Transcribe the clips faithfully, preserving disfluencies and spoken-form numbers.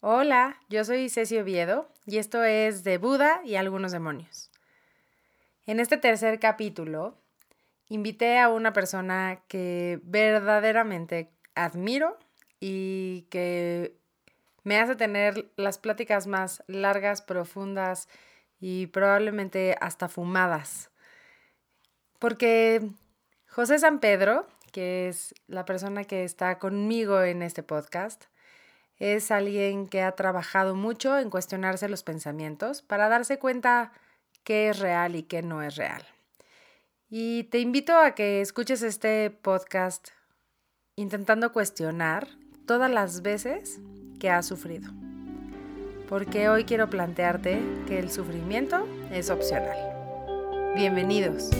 Hola, yo soy Ceci Oviedo y esto es de Buda y algunos demonios. En este tercer capítulo invité a una persona que verdaderamente admiro y que me hace tener las pláticas más largas, profundas y probablemente hasta fumadas. Porque José Sampedro, que es la persona que está conmigo en este podcast, es alguien que ha trabajado mucho en cuestionarse los pensamientos para darse cuenta qué es real y qué no es real. Y te invito a que escuches este podcast intentando cuestionar todas las veces que has sufrido. Porque hoy quiero plantearte que el sufrimiento es opcional. Bienvenidos.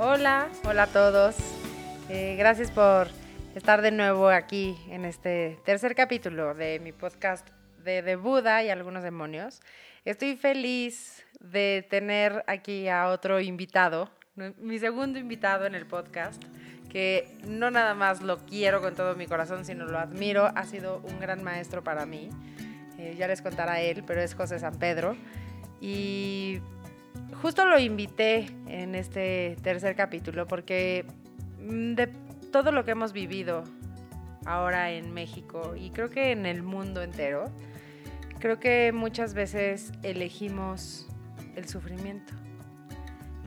Hola, hola a todos. Eh, gracias por estar de nuevo aquí en este tercer capítulo de mi podcast de, de Buda y algunos demonios. Estoy feliz de tener aquí a otro invitado, mi segundo invitado en el podcast, que no nada más lo quiero con todo mi corazón, sino lo admiro. Ha sido un gran maestro para mí. Eh, ya les contará él, pero es José Sampedro. Y justo lo invité en este tercer capítulo porque de todo lo que hemos vivido ahora en México y creo que en el mundo entero, creo que muchas veces elegimos el sufrimiento.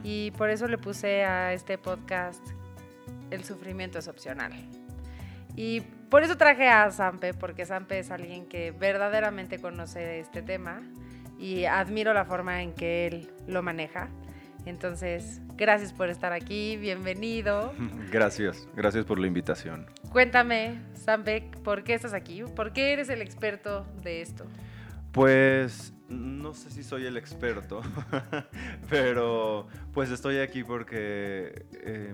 Y por eso le puse a este podcast El sufrimiento es opcional. Y por eso traje a Sampe, porque Sampe es alguien que verdaderamente conoce este tema. Y admiro la forma en que él lo maneja. Entonces, gracias por estar aquí, bienvenido. Gracias, gracias por la invitación. Cuéntame, Sampec, ¿por qué estás aquí? ¿Por qué eres el experto de esto? Pues, no sé si soy el experto, pero pues estoy aquí porque eh,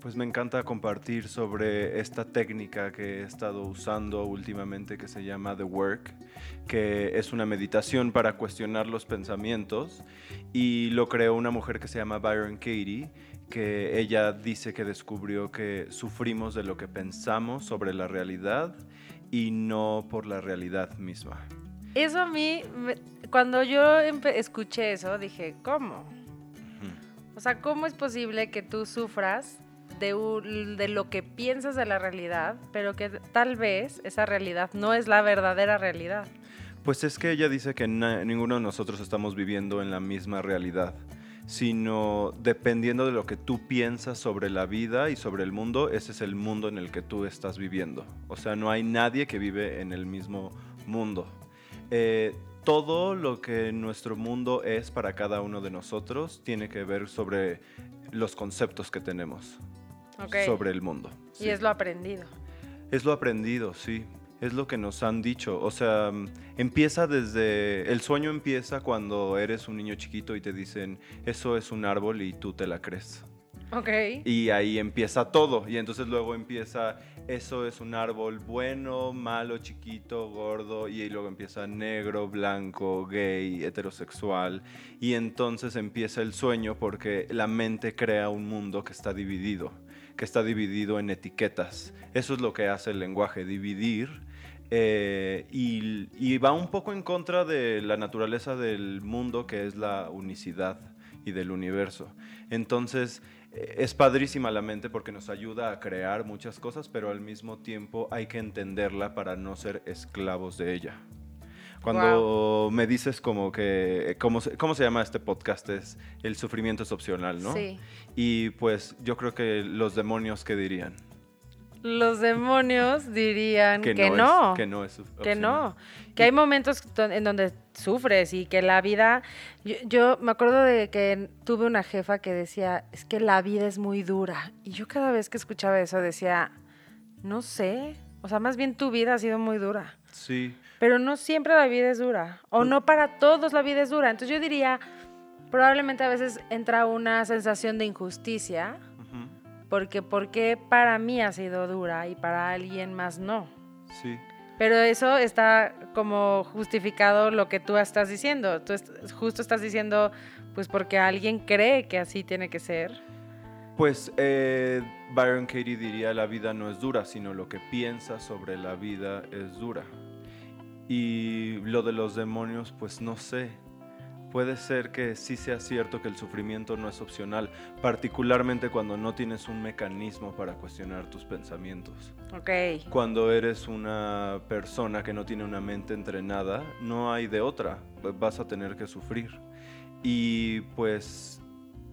pues me encanta compartir sobre esta técnica que he estado usando últimamente que se llama The Work, que es una meditación para cuestionar los pensamientos, y lo creó una mujer que se llama Byron Katie, que ella dice que descubrió que sufrimos de lo que pensamos sobre la realidad y no por la realidad misma. Eso a mí, cuando yo escuché eso, dije, ¿cómo? O sea, ¿cómo es posible que tú sufras De, un, de lo que piensas de la realidad, pero que tal vez esa realidad no es la verdadera realidad? Pues es que ella dice que na- ninguno de nosotros estamos viviendo en la misma realidad, sino dependiendo de lo que tú piensas sobre la vida y sobre el mundo, ese es el mundo en el que tú estás viviendo. O sea, no hay nadie que vive en el mismo mundo. Eh, todo lo que nuestro mundo es para cada uno de nosotros tiene que ver sobre los conceptos que tenemos. Okay. Sobre el mundo. Y sí. Es lo aprendido. Es lo aprendido, sí. Es lo que nos han dicho. O sea, empieza desde... El sueño empieza cuando eres un niño chiquito y te dicen, eso es un árbol y tú te la crees. Ok. Y ahí empieza todo. Y entonces luego empieza, eso es un árbol bueno, malo, chiquito, gordo. Y luego empieza negro, blanco, gay, heterosexual. Y entonces empieza el sueño porque la mente crea un mundo que está dividido. que está dividido en etiquetas. Eso es lo que hace el lenguaje, dividir. Eh, y, y va un poco en contra de la naturaleza del mundo, que es la unicidad y del universo. Entonces, eh, es padrísima la mente porque nos ayuda a crear muchas cosas, pero al mismo tiempo hay que entenderla para no ser esclavos de ella. Cuando wow. me dices como que, ¿cómo se, cómo se llama este podcast? Es El sufrimiento es opcional, ¿no? Sí. Y pues yo creo que los demonios, ¿qué dirían? Los demonios dirían que, que no. no. Es, que no es opcional. Que no. Que hay momentos en donde sufres y que la vida... Yo, yo me acuerdo de que tuve una jefa que decía, es que la vida es muy dura. Y yo cada vez que escuchaba eso decía, no sé. O sea, más bien tu vida ha sido muy dura. Sí. Pero no siempre la vida es dura, o no para todos la vida es dura. Entonces yo diría, probablemente a veces entra una sensación de injusticia, uh-huh, Porque ¿por qué para mí ha sido dura y para alguien más no? Sí. Pero eso está como justificado lo que tú estás diciendo. Tú est- justo estás diciendo, pues porque alguien cree que así tiene que ser. Pues eh, Byron Katie diría, la vida no es dura, sino lo que piensas sobre la vida es dura. Y lo de los demonios, pues no sé. Puede ser que sí sea cierto que el sufrimiento no es opcional, particularmente cuando no tienes un mecanismo para cuestionar tus pensamientos. Okay. Cuando eres una persona que no tiene una mente entrenada, no hay de otra, vas a tener que sufrir. Y pues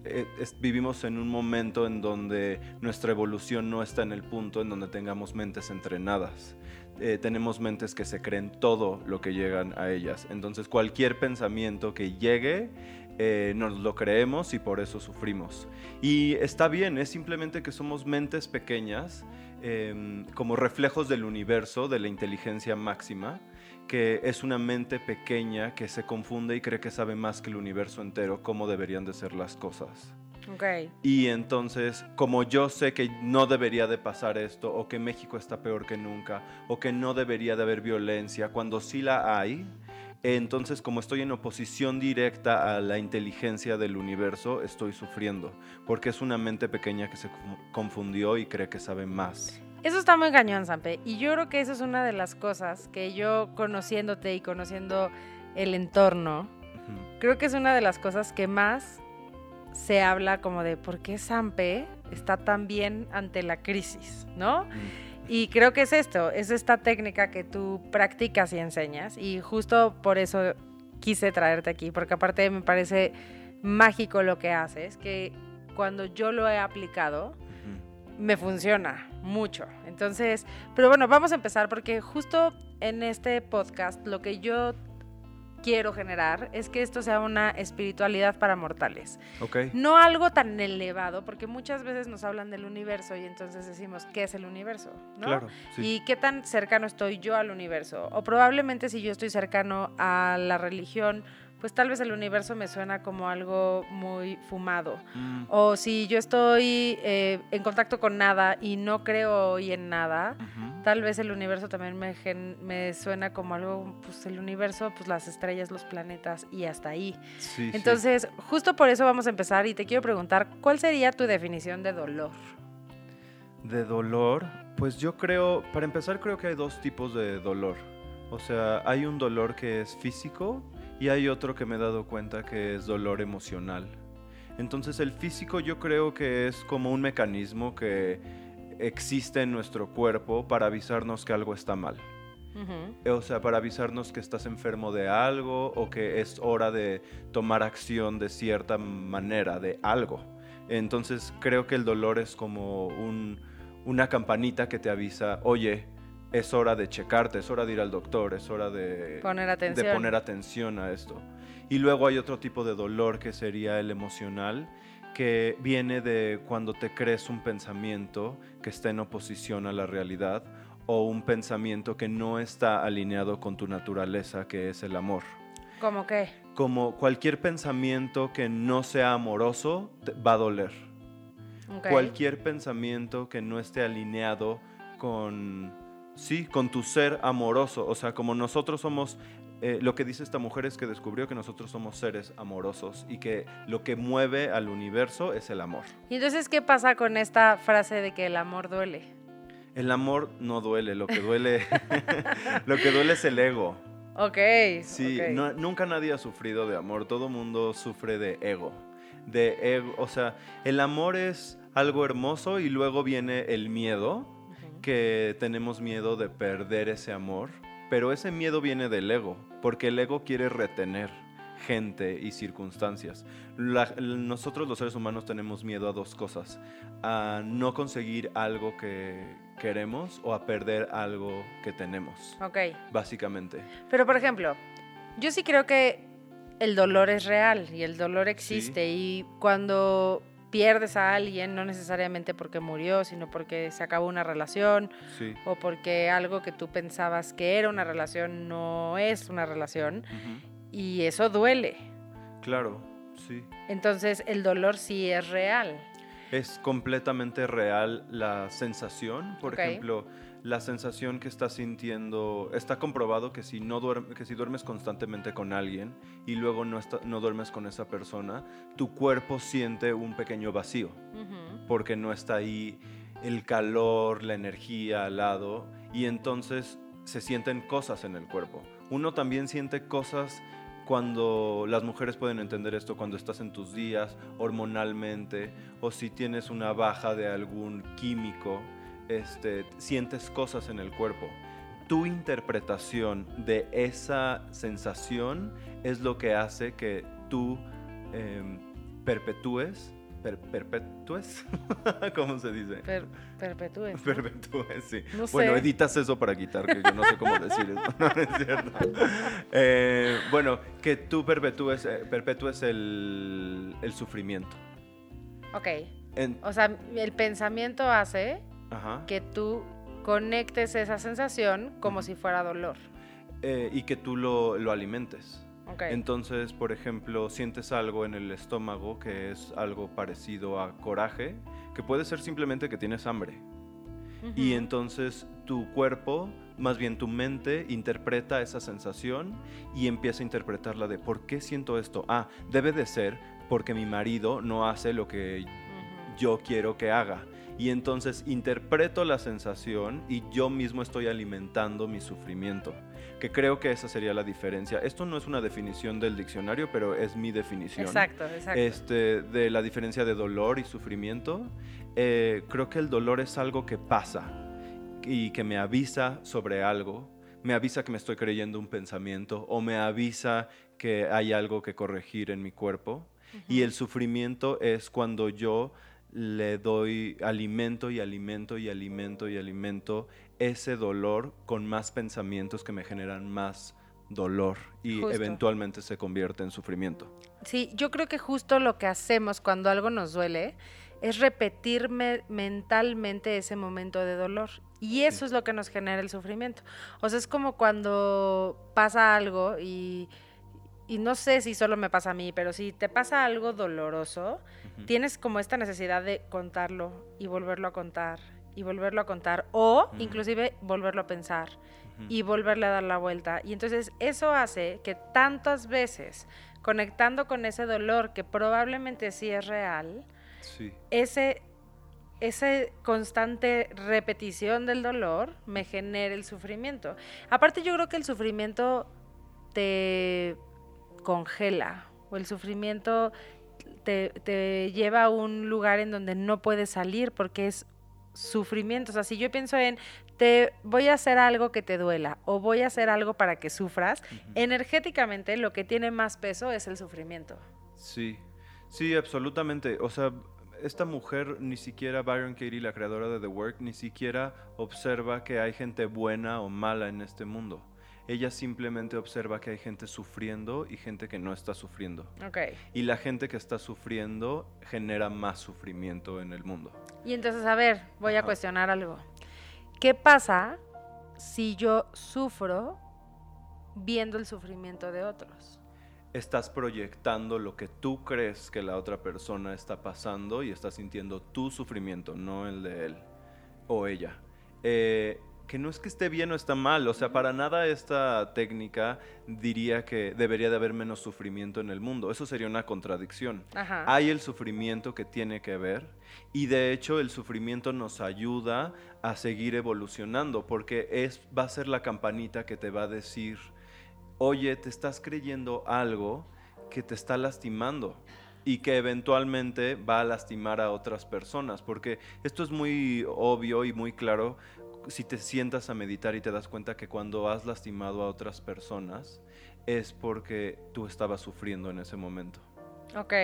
es, vivimos en un momento en donde nuestra evolución no está en el punto en donde tengamos mentes entrenadas. Eh, tenemos mentes que se creen todo lo que llegan a ellas. Entonces cualquier pensamiento que llegue eh, nos lo creemos y por eso sufrimos. Y está bien, es simplemente que somos mentes pequeñas eh, como reflejos del universo, de la inteligencia máxima, que es una mente pequeña que se confunde y cree que sabe más que el universo entero cómo deberían de ser las cosas. Okay. Y entonces, como yo sé que no debería de pasar esto, o que México está peor que nunca, o que no debería de haber violencia, cuando sí la hay, entonces como estoy en oposición directa a la inteligencia del universo, estoy sufriendo, porque es una mente pequeña que se confundió y cree que sabe más. Eso está muy cañón, Sampe, y yo creo que eso es una de las cosas que yo, conociéndote y conociendo el entorno, uh-huh, creo que es una de las cosas que más se habla como de por qué Sampe está tan bien ante la crisis, ¿no? Y creo que es esto, es esta técnica que tú practicas y enseñas, y justo por eso quise traerte aquí, porque aparte me parece mágico lo que haces, que cuando yo lo he aplicado, me funciona mucho. Entonces, pero bueno, vamos a empezar, porque justo en este podcast lo que yo quiero generar es que esto sea una espiritualidad para mortales. Okay. No algo tan elevado, porque muchas veces nos hablan del universo y entonces decimos, ¿qué es el universo? ¿No? Claro, sí. ¿Y qué tan cercano estoy yo al universo? O probablemente si yo estoy cercano a la religión, pues tal vez el universo me suena como algo muy fumado. Mm. O si yo estoy eh, en contacto con nada y no creo hoy en nada, uh-huh, tal vez el universo también me, gen- me suena como algo, pues el universo, pues las estrellas, los planetas y hasta ahí. Sí, entonces, sí, justo por eso vamos a empezar y te quiero preguntar, ¿cuál sería tu definición de dolor? ¿De dolor? Pues yo creo, para empezar, creo que hay dos tipos de dolor. O sea, hay un dolor que es físico, y hay otro que me he dado cuenta que es dolor emocional. Entonces el físico yo creo que es como un mecanismo que existe en nuestro cuerpo para avisarnos que algo está mal. Uh-huh. O sea, para avisarnos que estás enfermo de algo o que es hora de tomar acción de cierta manera, de algo. Entonces creo que el dolor es como un, una campanita que te avisa, oye, es hora de checarte, es hora de ir al doctor, es hora de poner atención, de poner atención a esto. Y luego hay otro tipo de dolor que sería el emocional, que viene de cuando te crees un pensamiento que está en oposición a la realidad o un pensamiento que no está alineado con tu naturaleza, que es el amor. ¿Cómo qué? Como cualquier pensamiento que no sea amoroso va a doler. Okay. Cualquier pensamiento que no esté alineado con... Sí, con tu ser amoroso. O sea, como nosotros somos... Eh, lo que dice esta mujer es que descubrió que nosotros somos seres amorosos y que lo que mueve al universo es el amor. ¿Y entonces qué pasa con esta frase de que el amor duele? El amor no duele. Lo que duele, lo que duele es el ego. Ok. Sí, okay. No, nunca nadie ha sufrido de amor. Todo mundo sufre de ego. De ego. O sea, el amor es algo hermoso y luego viene el miedo, que tenemos miedo de perder ese amor, pero ese miedo viene del ego, porque el ego quiere retener gente y circunstancias. La, nosotros los seres humanos tenemos miedo a dos cosas, a no conseguir algo que queremos o a perder algo que tenemos, okay, básicamente. Pero, por ejemplo, yo sí creo que el dolor es real y el dolor existe, ¿sí? Y cuando... pierdes a alguien, no necesariamente porque murió, sino porque se acabó una relación, sí, o porque algo que tú pensabas que era una relación no es una relación, uh-huh, y eso duele. Claro, sí. Entonces el dolor sí es real. es completamente real la sensación. Por okay. ejemplo, la sensación que estás sintiendo, está comprobado que si, no duerme, que si duermes constantemente con alguien y luego no, está, no duermes con esa persona, tu cuerpo siente un pequeño vacío, uh-huh. porque no está ahí el calor, la energía al lado, y entonces se sienten cosas en el cuerpo. Uno también siente cosas cuando las mujeres pueden entender esto, cuando estás en tus días hormonalmente o si tienes una baja de algún químico, este, sientes cosas en el cuerpo. Tu interpretación de esa sensación es lo que hace que tú eh, perpetúes, per, perpetúes, ¿cómo se dice? Per, perpetúes. ¿No? Perpetúes, sí. No sé. Bueno, editas eso para quitar, que yo no sé cómo decir eso, no es cierto. Eh, bueno, que tú perpetúes, eh, perpetúes el, el sufrimiento. Ok. En, o sea, el pensamiento hace... Ajá. Que tú conectes esa sensación como uh-huh. si fuera dolor. Eh, y que tú lo, lo alimentes. Okay. Entonces, por ejemplo, sientes algo en el estómago que es algo parecido a coraje, que puede ser simplemente que tienes hambre. Uh-huh. Y entonces tu cuerpo, más bien tu mente, interpreta esa sensación y empieza a interpretarla de ¿por qué siento esto? Ah, debe de ser porque mi marido no hace lo que uh-huh. yo quiero que haga. Y entonces interpreto la sensación y yo mismo estoy alimentando mi sufrimiento, que creo que esa sería la diferencia. Esto no es una definición del diccionario, pero es mi definición. Exacto, exacto. Este, de la diferencia de dolor y sufrimiento. Eh, creo que el dolor es algo que pasa y que me avisa sobre algo. Me avisa que me estoy creyendo un pensamiento o me avisa que hay algo que corregir en mi cuerpo. Uh-huh. Y el sufrimiento es cuando yo... le doy alimento y alimento y alimento y alimento ese dolor con más pensamientos que me generan más dolor y justo. Eventualmente se convierte en sufrimiento. Sí, yo creo que justo lo que hacemos cuando algo nos duele es repetir me- mentalmente ese momento de dolor y eso sí. es lo que nos genera el sufrimiento. O sea, es como cuando pasa algo y... y no sé si solo me pasa a mí, pero si te pasa algo doloroso, uh-huh. tienes como esta necesidad de contarlo y volverlo a contar, y volverlo a contar, o uh-huh. inclusive volverlo a pensar uh-huh. y volverle a dar la vuelta. Y entonces eso hace que tantas veces, conectando con ese dolor que probablemente sí es real, sí. ese... esa constante repetición del dolor me genera el sufrimiento. Aparte yo creo que el sufrimiento te... congela o el sufrimiento te, te lleva a un lugar en donde no puedes salir porque es sufrimiento. O sea, si yo pienso en te voy a hacer algo que te duela o voy a hacer algo para que sufras, uh-huh. energéticamente lo que tiene más peso es el sufrimiento. Sí, sí, absolutamente. O sea, esta mujer, ni siquiera Byron Katie, la creadora de The Work, ni siquiera observa que hay gente buena o mala en este mundo. Ella simplemente observa que hay gente sufriendo y gente que no está sufriendo. Okay. Y la gente que está sufriendo genera más sufrimiento en el mundo. Y entonces, a ver, voy Ajá. a cuestionar algo. ¿Qué pasa si yo sufro viendo el sufrimiento de otros? Estás proyectando lo que tú crees que la otra persona está pasando y estás sintiendo tu sufrimiento, no el de él o ella. Eh... que no es que esté bien o está mal, o sea, para nada esta técnica diría que debería de haber menos sufrimiento en el mundo. Eso sería una contradicción. Ajá. Hay el sufrimiento que tiene que ver y de hecho el sufrimiento nos ayuda a seguir evolucionando porque es, va a ser la campanita que te va a decir, oye, te estás creyendo algo que te está lastimando. Y que eventualmente va a lastimar a otras personas, porque esto es muy obvio y muy claro si te sientas a meditar y te das cuenta que cuando has lastimado a otras personas es porque tú estabas sufriendo en ese momento. Ok,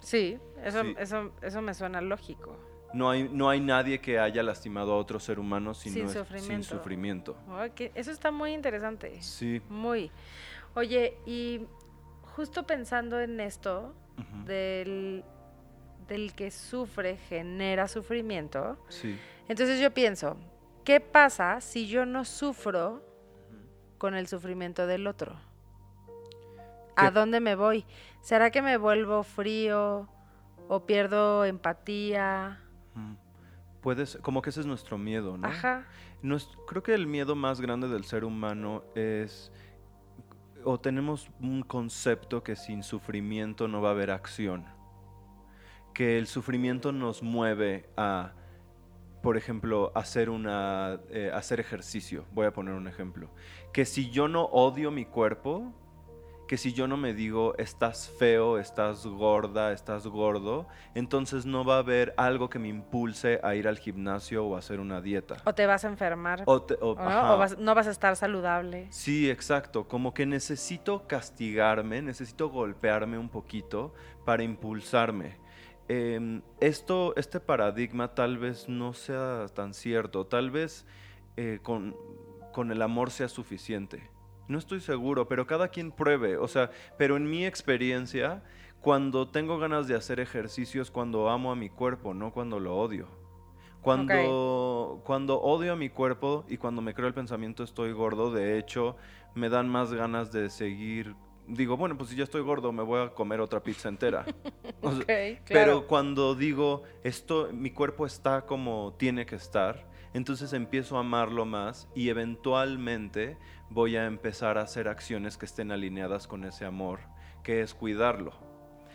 sí, eso, sí. eso, eso me suena lógico. No hay, no hay nadie que haya lastimado a otro ser humano sin, sin sufrimiento. Sin sufrimiento. Okay. Eso está muy interesante. Sí. Muy. Oye, y justo pensando en esto... Uh-huh. Del, del que sufre genera sufrimiento. Sí. Entonces yo pienso, ¿qué pasa si yo no sufro uh-huh. con el sufrimiento del otro? ¿Qué? ¿A dónde me voy? ¿Será que me vuelvo frío o pierdo empatía. Puedes, como que ese es nuestro miedo, ¿no? Ajá. Nos, creo que el miedo más grande del ser humano es, o tenemos un concepto que sin sufrimiento no va a haber acción. Que el sufrimiento nos mueve a, por ejemplo, hacer, una, eh, hacer ejercicio. Voy a poner un ejemplo. Que si yo no odio mi cuerpo, que si yo no me digo, estás feo, estás gorda, estás gordo, entonces no va a haber algo que me impulse a ir al gimnasio o a hacer una dieta. O te vas a enfermar. O, te, o, o, no, o vas, no vas a estar saludable. Sí, exacto. Como que necesito castigarme, necesito golpearme un poquito para impulsarme. Eh, esto, este paradigma tal vez no sea tan cierto, tal vez eh, con, con el amor sea suficiente. No estoy seguro, pero cada quien pruebe, o sea, pero en mi experiencia, cuando tengo ganas de hacer ejercicios, cuando amo a mi cuerpo, no cuando lo odio. Cuando, okay. cuando odio a mi cuerpo y cuando me creo el pensamiento estoy gordo, de hecho, me dan más ganas de seguir. Digo, bueno, pues si ya estoy gordo, me voy a comer otra pizza entera. O sea, okay, claro. Pero cuando digo, esto, mi cuerpo está como tiene que estar, entonces empiezo a amarlo más y eventualmente voy a empezar a hacer acciones que estén alineadas con ese amor, que es cuidarlo.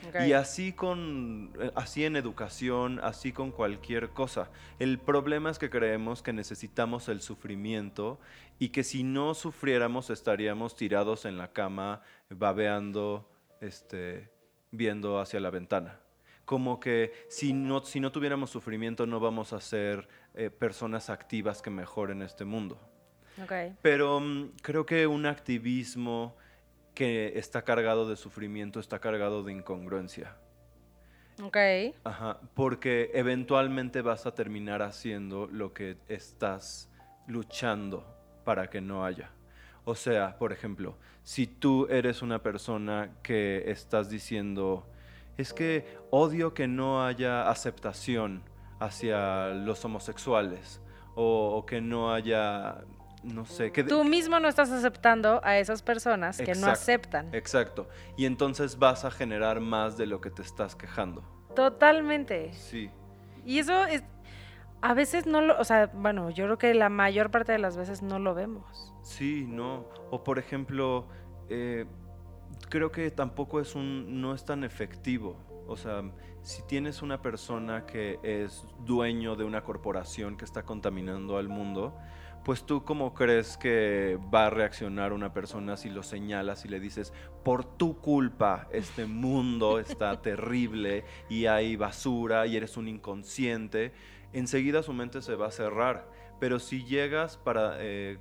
Okay. Y así, con, así en educación, así con cualquier cosa. El problema es que creemos que necesitamos el sufrimiento y que si no sufriéramos estaríamos tirados en la cama, babeando, este, viendo hacia la ventana. Como que si no, si no tuviéramos sufrimiento no vamos a ser eh, personas activas que mejoren este mundo. Okay. Pero um, creo que un activismo que está cargado de sufrimiento, está cargado de incongruencia. Ok. Ajá, porque eventualmente vas a terminar haciendo lo que estás luchando para que no haya. O sea, por ejemplo, si tú eres una persona que estás diciendo, es que odio que no haya aceptación hacia los homosexuales o, o que no haya... No sé, que tú mismo no estás aceptando a esas personas que exacto, no aceptan. Exacto. Y entonces vas a generar más de lo que te estás quejando. Totalmente. Sí. Y eso es, a veces no lo, o sea, bueno, yo creo que la mayor parte de las veces no lo vemos. Sí, no. O por ejemplo, eh, creo que tampoco es un, no es tan efectivo. O sea, si tienes una persona que es dueño de una corporación que está contaminando al mundo, pues tú ¿cómo crees que va a reaccionar una persona si lo señalas y le dices, por tu culpa este mundo está terrible y hay basura y eres un inconsciente? Enseguida su mente se va a cerrar, pero si llegas para, eh,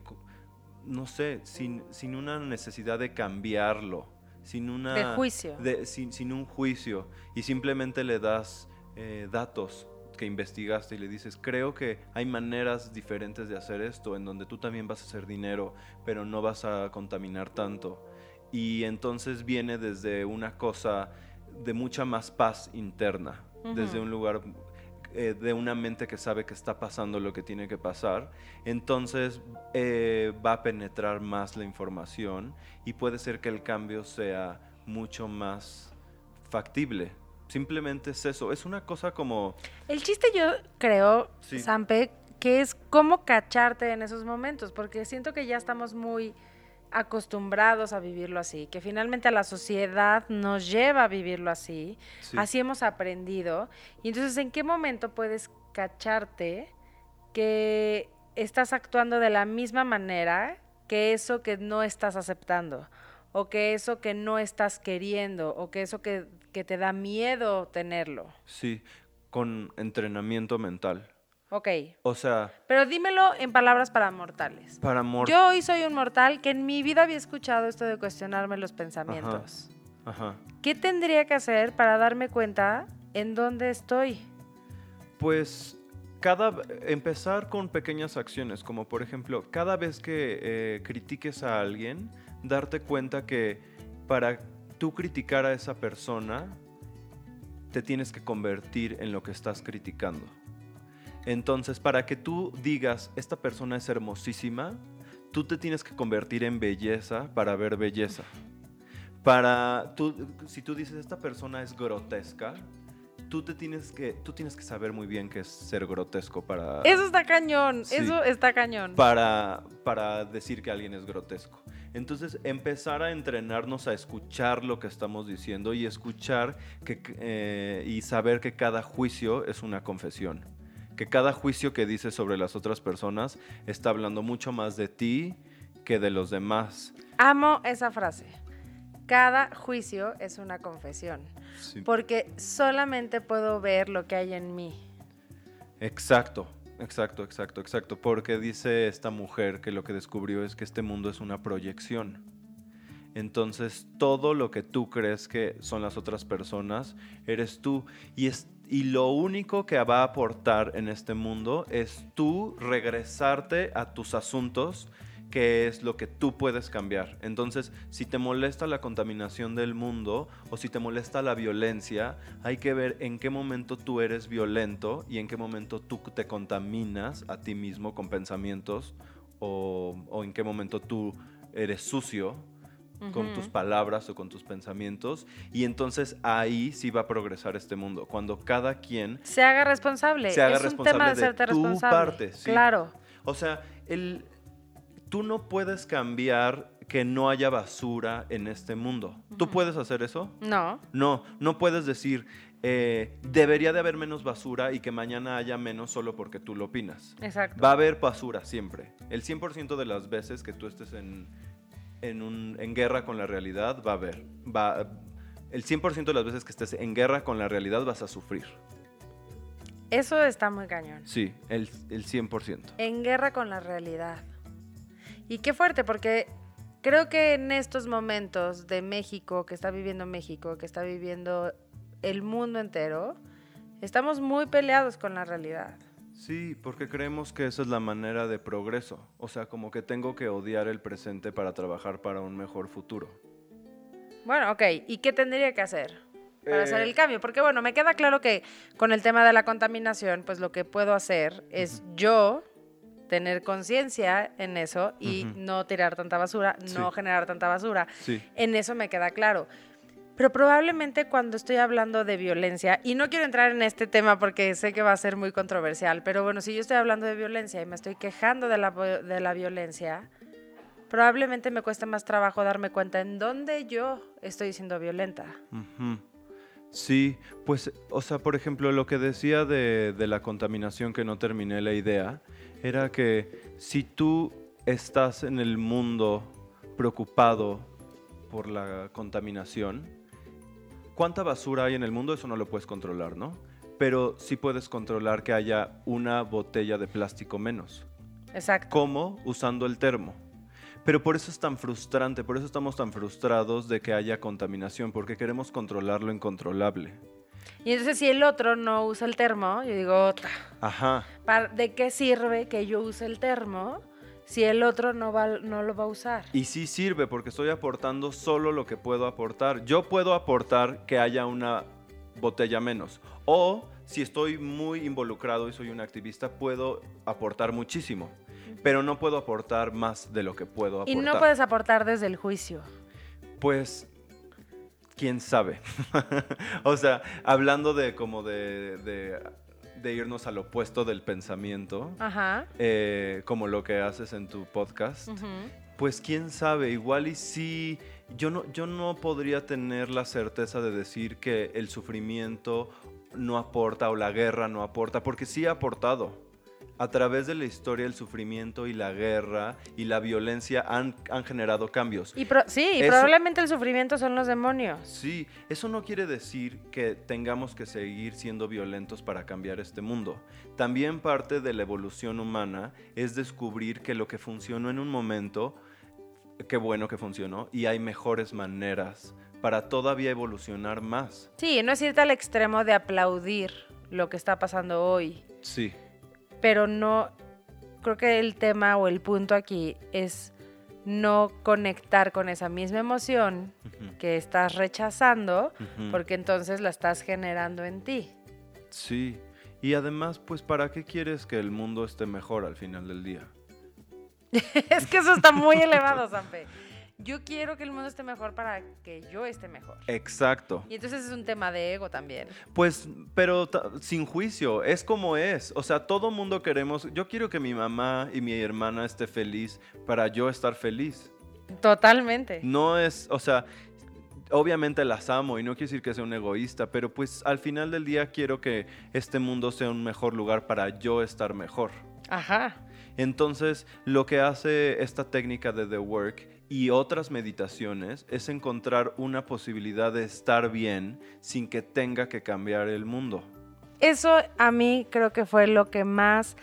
no sé, sin, sin una necesidad de cambiarlo, sin una... De juicio. De, sin, sin un juicio y simplemente le das eh, datos que investigaste y le dices, creo que hay maneras diferentes de hacer esto, en donde tú también vas a hacer dinero, pero no vas a contaminar tanto. Y entonces viene desde una cosa de mucha más paz interna, uh-huh. desde un lugar eh, de una mente que sabe que está pasando lo que tiene que pasar. Entonces eh, va a penetrar más la información y puede ser que el cambio sea mucho más factible. Simplemente es eso, es una cosa como... El chiste yo creo, sí. Sampe, que es cómo cacharte en esos momentos, porque siento que ya estamos muy acostumbrados a vivirlo así, que finalmente a la sociedad nos lleva a vivirlo así, sí. así hemos aprendido, y entonces ¿en qué momento puedes cacharte que estás actuando de la misma manera que eso que no estás aceptando? O que eso que no estás queriendo, o que eso que, que te da miedo tenerlo. Sí, con entrenamiento mental. Ok. O sea... Pero dímelo en palabras para mortales. Para mortales. Yo hoy soy un mortal que en mi vida había escuchado esto de cuestionarme los pensamientos. Ajá, ajá. ¿Qué tendría que hacer para darme cuenta en dónde estoy? Pues... Cada, empezar con pequeñas acciones, como por ejemplo, cada vez que eh, critiques a alguien, darte cuenta que para tú criticar a esa persona, te tienes que convertir en lo que estás criticando. Entonces, para que tú digas, esta persona es hermosísima, tú te tienes que convertir en belleza para ver belleza. Para, tú, si tú dices, esta persona es grotesca, tú te tienes que, tú tienes que saber muy bien qué es ser grotesco para... Eso está cañón, sí, eso está cañón. Para, para decir que alguien es grotesco. Entonces, empezar a entrenarnos a escuchar lo que estamos diciendo y escuchar que, eh, y saber que cada juicio es una confesión. Que cada juicio que dices sobre las otras personas está hablando mucho más de ti que de los demás. Amo esa frase. Cada juicio es una confesión, sí, porque solamente puedo ver lo que hay en mí. Exacto, exacto, exacto, exacto, porque dice esta mujer que lo que descubrió es que este mundo es una proyección. Entonces, todo lo que tú crees que son las otras personas, eres tú. Y, es, y lo único que va a aportar en este mundo es tú regresarte a tus asuntos, que es lo que tú puedes cambiar. Entonces, si te molesta la contaminación del mundo o si te molesta la violencia, hay que ver en qué momento tú eres violento y en qué momento tú te contaminas a ti mismo con pensamientos o, o en qué momento tú eres sucio uh-huh. con tus palabras o con tus pensamientos. Y entonces ahí sí va a progresar este mundo. Cuando cada quien... Se haga responsable. Se haga es responsable un tema de, de hacerte tu responsable. Parte. ¿Sí? Claro. O sea, el... Tú no puedes cambiar que no haya basura en este mundo. Uh-huh. ¿Tú puedes hacer eso? No. No, no puedes decir, eh, debería de haber menos basura y que mañana haya menos solo porque tú lo opinas. Exacto. Va a haber basura siempre. El cien por ciento de las veces que tú estés en, en, un, en guerra con la realidad, va a haber. Va, el cien por ciento de las veces que estés en guerra con la realidad vas a sufrir. Eso está muy cañón. Sí, el, el cien por ciento. En guerra con la realidad. Y qué fuerte, porque creo que en estos momentos de México, que está viviendo México, que está viviendo el mundo entero, estamos muy peleados con la realidad. Sí, porque creemos que esa es la manera de progreso. O sea, como que tengo que odiar el presente para trabajar para un mejor futuro. Bueno, ok. ¿Y qué tendría que hacer para eh... hacer el cambio? Porque, bueno, me queda claro que con el tema de la contaminación, pues lo que puedo hacer es uh-huh. yo... tener conciencia en eso y uh-huh. no tirar tanta basura, sí. no generar tanta basura. Sí. En eso me queda claro. Pero probablemente cuando estoy hablando de violencia, y no quiero entrar en este tema porque sé que va a ser muy controversial, pero bueno, si yo estoy hablando de violencia y me estoy quejando de la, de la violencia, probablemente me cueste más trabajo darme cuenta en dónde yo estoy siendo violenta. Uh-huh. Sí, pues, o sea, por ejemplo, lo que decía de, de la contaminación, que no terminé la idea, era que si tú estás en el mundo preocupado por la contaminación, ¿cuánta basura hay en el mundo? Eso no lo puedes controlar, ¿no? Pero sí puedes controlar que haya una botella de plástico menos. Exacto. ¿Cómo? Usando el termo. Pero por eso es tan frustrante, por eso estamos tan frustrados de que haya contaminación, porque queremos controlar lo incontrolable. Y entonces, si el otro no usa el termo, yo digo, ajá. ¿De qué sirve que yo use el termo si el otro no, va, no lo va a usar? Y sí sirve, porque estoy aportando solo lo que puedo aportar. Yo puedo aportar que haya una botella menos. O, si estoy muy involucrado y soy un activista, puedo aportar muchísimo. Pero no puedo aportar más de lo que puedo aportar. Y no puedes aportar desde el juicio. Pues... ¿Quién sabe? O sea, hablando de como de, de, de irnos al opuesto del pensamiento, ajá. Eh, como lo que haces en tu podcast, uh-huh. pues quién sabe, igual y sí, yo no, yo no podría tener la certeza de decir que el sufrimiento no aporta o la guerra no aporta, porque sí ha aportado. A través de la historia, el sufrimiento y la guerra y la violencia han, han generado cambios. Y pro- sí, y eso, probablemente el sufrimiento son los demonios. Sí, eso no quiere decir que tengamos que seguir siendo violentos para cambiar este mundo. También parte de la evolución humana es descubrir que lo que funcionó en un momento, qué bueno que funcionó, y hay mejores maneras para todavía evolucionar más. Sí, no es irte al extremo de aplaudir lo que está pasando hoy. Sí. Pero no, creo que el tema o el punto aquí es no conectar con esa misma emoción uh-huh. que estás rechazando, uh-huh. porque entonces la estás generando en ti. Sí, y además, pues, ¿para qué quieres que el mundo esté mejor al final del día? Es que eso está muy elevado, Sampe. yo quiero que el mundo esté mejor para que yo esté mejor. Exacto. Y entonces es un tema de ego también. Pues, pero t- sin juicio, es como es. O sea, todo mundo queremos, yo quiero que mi mamá y mi hermana esté feliz para yo estar feliz. Totalmente. No es, o sea, obviamente las amo y no quiero decir que sea un egoísta, pero pues al final del día quiero que este mundo sea un mejor lugar para yo estar mejor. Ajá. Entonces, lo que hace esta técnica de The Work y otras meditaciones es encontrar una posibilidad de estar bien sin que tenga que cambiar el mundo. Eso a mí creo que fue lo que más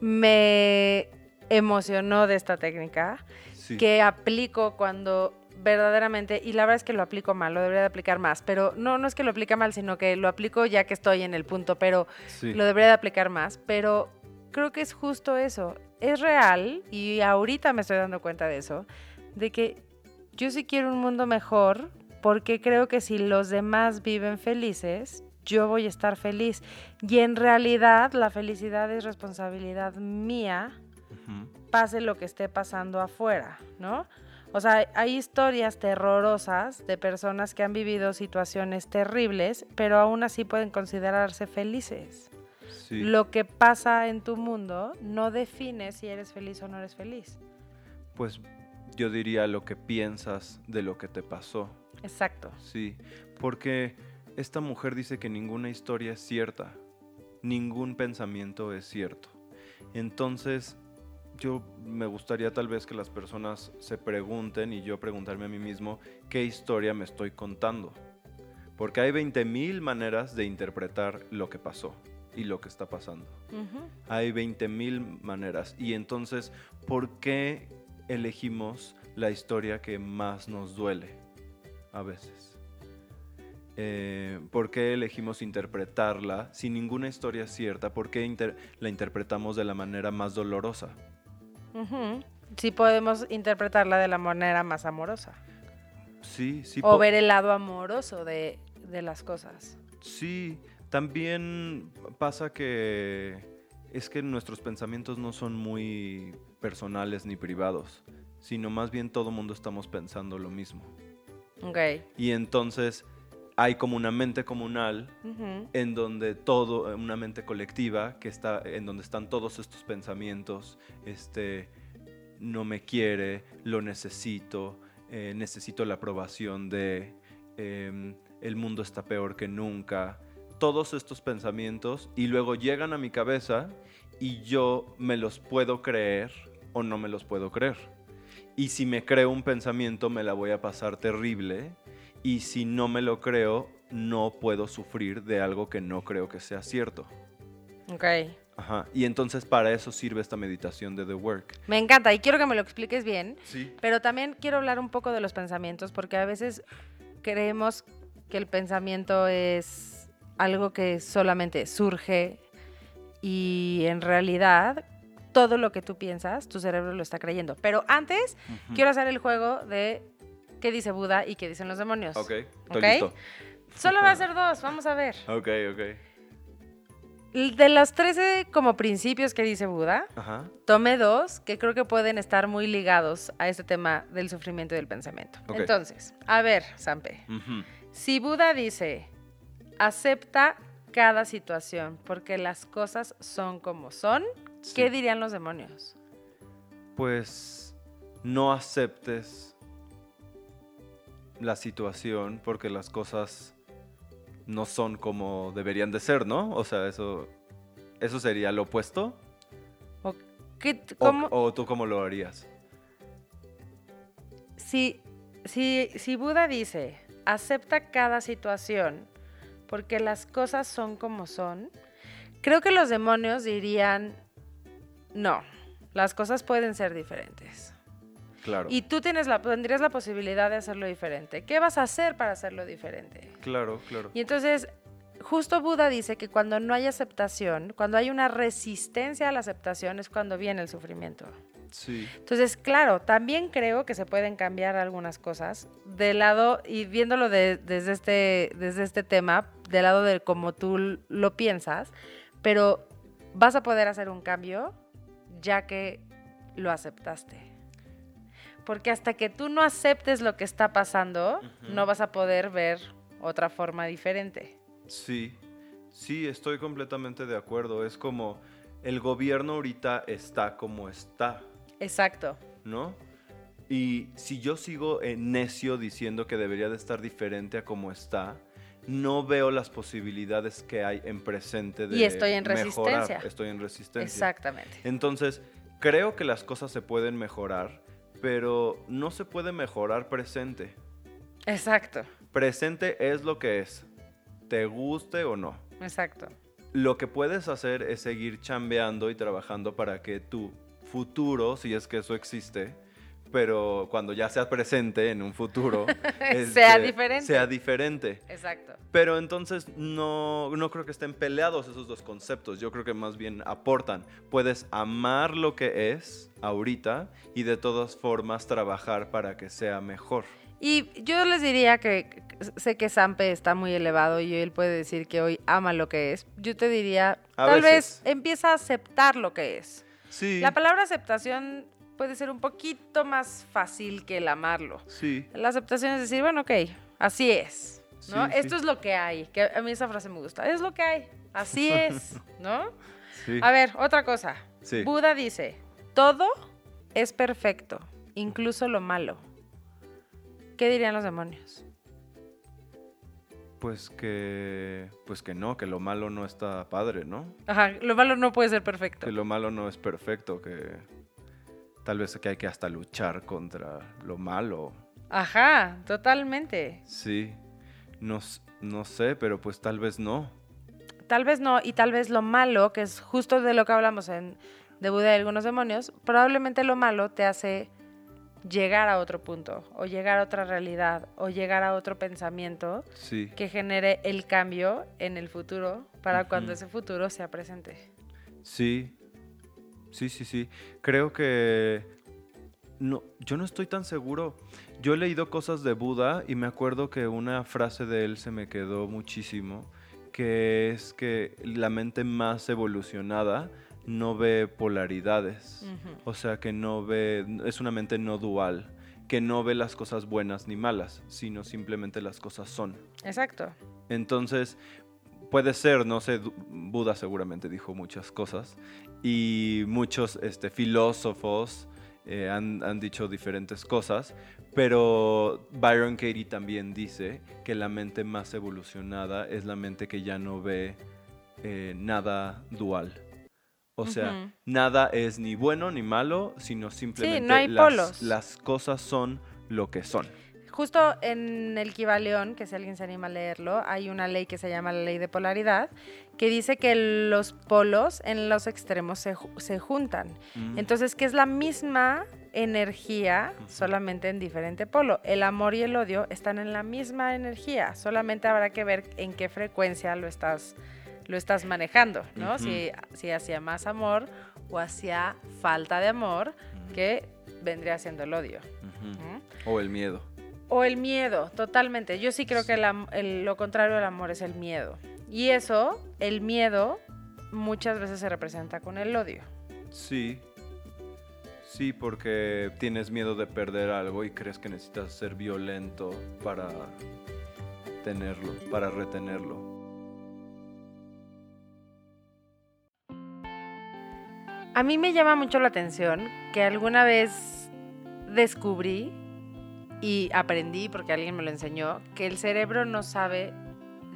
me emocionó de esta técnica, sí, que aplico cuando... verdaderamente, y la verdad es que lo aplico mal, lo debería de aplicar más, pero no, no es que lo aplique mal, sino que lo aplico ya que estoy en el punto, pero sí, lo debería de aplicar más, pero creo que es justo eso, es real, y ahorita me estoy dando cuenta de eso, de que yo sí quiero un mundo mejor, porque creo que si los demás viven felices, yo voy a estar feliz, y en realidad la felicidad es responsabilidad mía, uh-huh, pase lo que esté pasando afuera, ¿no? O sea, hay historias terrorosas de personas que han vivido situaciones terribles, pero aún así pueden considerarse felices. Sí. Lo que pasa en tu mundo no define si eres feliz o no eres feliz. Pues yo diría lo que piensas de lo que te pasó. Exacto. Sí, porque esta mujer dice que ninguna historia es cierta, ningún pensamiento es cierto. Entonces... yo me gustaría tal vez que las personas se pregunten y yo preguntarme a mí mismo qué historia me estoy contando. Porque hay veinte mil maneras de interpretar lo que pasó y lo que está pasando. Uh-huh. Hay veinte mil maneras. Y entonces, ¿por qué elegimos la historia que más nos duele a veces? Eh, ¿Por qué elegimos interpretarla si ninguna historia es cierta? ¿Por qué inter- la interpretamos de la manera más dolorosa? Uh-huh. Sí, podemos interpretarla de la manera más amorosa. Sí, sí. O po- ver el lado amoroso de, de las cosas. Sí, también pasa que es que nuestros pensamientos no son muy personales ni privados, sino más bien todo mundo estamos pensando lo mismo. Okay. Y entonces hay como una mente comunal, uh-huh, en donde todo, una mente colectiva que está, en donde están todos estos pensamientos, este, no me quiere, lo necesito, eh, necesito la aprobación de, eh, el mundo está peor que nunca, todos estos pensamientos, y luego llegan a mi cabeza y yo me los puedo creer o no me los puedo creer. Y si me creo un pensamiento me la voy a pasar terrible. Y si no me lo creo, no puedo sufrir de algo que no creo que sea cierto. Ok. Ajá. Y entonces para eso sirve esta meditación de The Work. Me encanta y quiero que me lo expliques bien. Sí. Pero también quiero hablar un poco de los pensamientos porque a veces creemos que el pensamiento es algo que solamente surge y en realidad todo lo que tú piensas, tu cerebro lo está creyendo. Pero antes, uh-huh, quiero hacer el juego de... ¿qué dice Buda y qué dicen los demonios? Ok, estoy okay. listo. Solo va a ser dos, vamos a ver. Ok, ok. De los trece como principios que dice Buda, ajá, tomé dos que creo que pueden estar muy ligados a este tema del sufrimiento y del pensamiento. Okay. Entonces, a ver, Sampe, uh-huh, si Buda dice, acepta cada situación porque las cosas son como son, sí, ¿qué dirían los demonios? Pues, no aceptes la situación porque las cosas no son como deberían de ser, ¿no? O sea, eso, eso sería lo opuesto. ¿O, qué, cómo? O, o tú cómo lo harías? Si, si, si Buda dice, acepta cada situación porque las cosas son como son, creo que los demonios dirían, no, las cosas pueden ser diferentes. Claro. Y tú tienes la, tendrías la posibilidad de hacerlo diferente. ¿Qué vas a hacer para hacerlo diferente? Claro, claro. Y entonces, justo Buda dice que cuando no hay aceptación, cuando hay una resistencia a la aceptación, es cuando viene el sufrimiento. Sí. Entonces, claro, también creo que se pueden cambiar algunas cosas. Del lado, y viéndolo de, desde, este, desde este tema, del lado de cómo tú lo piensas, pero vas a poder hacer un cambio ya que lo aceptaste. Porque hasta que tú no aceptes lo que está pasando, uh-huh. no vas a poder ver otra forma diferente. Sí, sí, estoy completamente de acuerdo. Es como el gobierno ahorita está como está. Exacto. ¿No? Y si yo sigo eh, necio diciendo que debería de estar diferente a como está, no veo las posibilidades que hay en presente de mejorar. Y estoy en mejorar. resistencia. Estoy en resistencia. Exactamente. Entonces, creo que las cosas se pueden mejorar, pero no se puede mejorar presente. Exacto. Presente es lo que es, te guste o no. Exacto. Lo que puedes hacer es seguir chambeando y trabajando para que tu futuro, si es que eso existe, pero cuando ya sea presente en un futuro, este, sea diferente. Sea diferente. Exacto. Pero entonces no, no creo que estén peleados esos dos conceptos. Yo creo que más bien aportan. Puedes amar lo que es ahorita y de todas formas trabajar para que sea mejor. Y yo les diría que sé que Sampe está muy elevado y él puede decir que hoy ama lo que es. Yo te diría, a tal veces. vez empieza a aceptar lo que es. Sí. La palabra aceptación puede ser un poquito más fácil que el amarlo. Sí. La aceptación es decir, bueno, ok, así es, ¿no? Sí, Esto sí. es lo que hay, que a mí esa frase me gusta. Es lo que hay, así es, ¿no? Sí. A ver, otra cosa. Sí. Buda dice, todo es perfecto, incluso lo malo. ¿Qué dirían los demonios? Pues que, pues que no, que lo malo no está padre, ¿no? Ajá, lo malo no puede ser perfecto. Que lo malo no es perfecto, que... Tal vez que hay que hasta luchar contra lo malo. Ajá, totalmente. Sí, no, no sé, pero pues tal vez no. Tal vez no, y tal vez lo malo, que es justo de lo que hablamos en de Buda y algunos demonios, probablemente lo malo te hace llegar a otro punto, o llegar a otra realidad, o llegar a otro pensamiento sí. que genere el cambio en el futuro para uh-huh. cuando ese futuro sea presente. Sí. Sí, sí, sí. Creo que... no, yo no estoy tan seguro. Yo he leído cosas de Buda y me acuerdo que una frase de él se me quedó muchísimo, que es que la mente más evolucionada no ve polaridades. Uh-huh. O sea, que no ve... es una mente no dual, que no ve las cosas buenas ni malas, sino simplemente las cosas son. Exacto. Entonces... puede ser, no sé, Buda seguramente dijo muchas cosas y muchos este, filósofos eh, han, han dicho diferentes cosas, pero Byron Katie también dice que la mente más evolucionada es la mente que ya no ve eh, nada dual. O sea, uh-huh. nada es ni bueno ni malo, sino simplemente sí, no hay las, polos. Las cosas son lo que son. Justo en el Kybalion, que si alguien se anima a leerlo, hay una ley que se llama la ley de polaridad, que dice que los polos en los extremos se, se juntan. Mm. Entonces, que es la misma energía, mm. solamente en diferente polo. El amor y el odio están en la misma energía, solamente habrá que ver en qué frecuencia lo estás, lo estás manejando, ¿no? Mm-hmm. Si, si hacia más amor o hacia falta de amor, mm. que vendría siendo el odio. Mm-hmm. ¿Mm? O el miedo. O el miedo, totalmente. Yo sí creo que el, el, lo contrario del amor es el miedo. Y eso, el miedo, muchas veces se representa con el odio. Sí. Sí, porque tienes miedo de perder algo y crees que necesitas ser violento para tenerlo, para retenerlo. A mí me llama mucho la atención que alguna vez descubrí y aprendí, porque alguien me lo enseñó, que el cerebro no sabe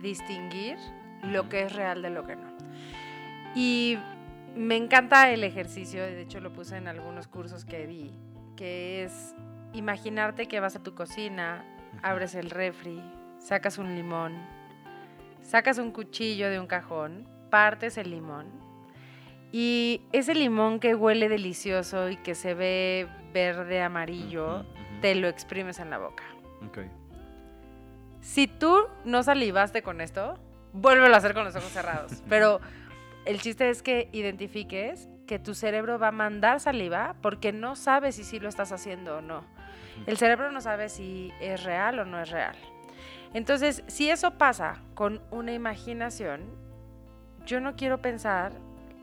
distinguir lo que es real de lo que no. Y me encanta el ejercicio, de hecho lo puse en algunos cursos que di, que es imaginarte que vas a tu cocina, abres el refri, sacas un limón, sacas un cuchillo de un cajón, partes el limón, y ese limón que huele delicioso y que se ve verde, amarillo, uh-huh. te lo exprimes en la boca. Okay. Si tú no salivaste con esto, vuélvelo a hacer con los ojos cerrados. Pero el chiste es que identifiques que tu cerebro va a mandar saliva porque no sabe si sí lo estás haciendo o no. El cerebro no sabe si es real o no es real. Entonces, si eso pasa con una imaginación, yo no quiero pensar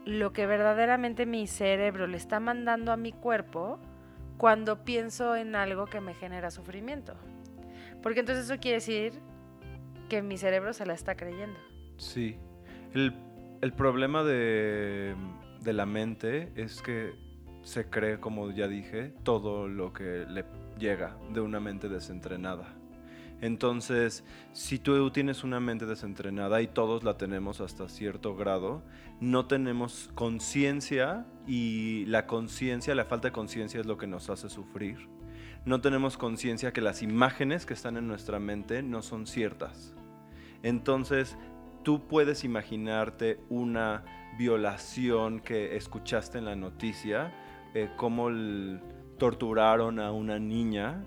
lo que verdaderamente mi cerebro le está mandando a mi cuerpo cuando pienso en algo que me genera sufrimiento. Porque entonces eso quiere decir que mi cerebro se la está creyendo. Sí. El, el problema de, de la mente es que se cree, como ya dije, todo lo que le llega de una mente desentrenada. Entonces, si tú tienes una mente desentrenada, y todos la tenemos hasta cierto grado, no tenemos conciencia, y la conciencia, la falta de conciencia es lo que nos hace sufrir. No tenemos conciencia que las imágenes que están en nuestra mente no son ciertas. Entonces, tú puedes imaginarte una violación que escuchaste en la noticia, eh, cómo el, torturaron a una niña.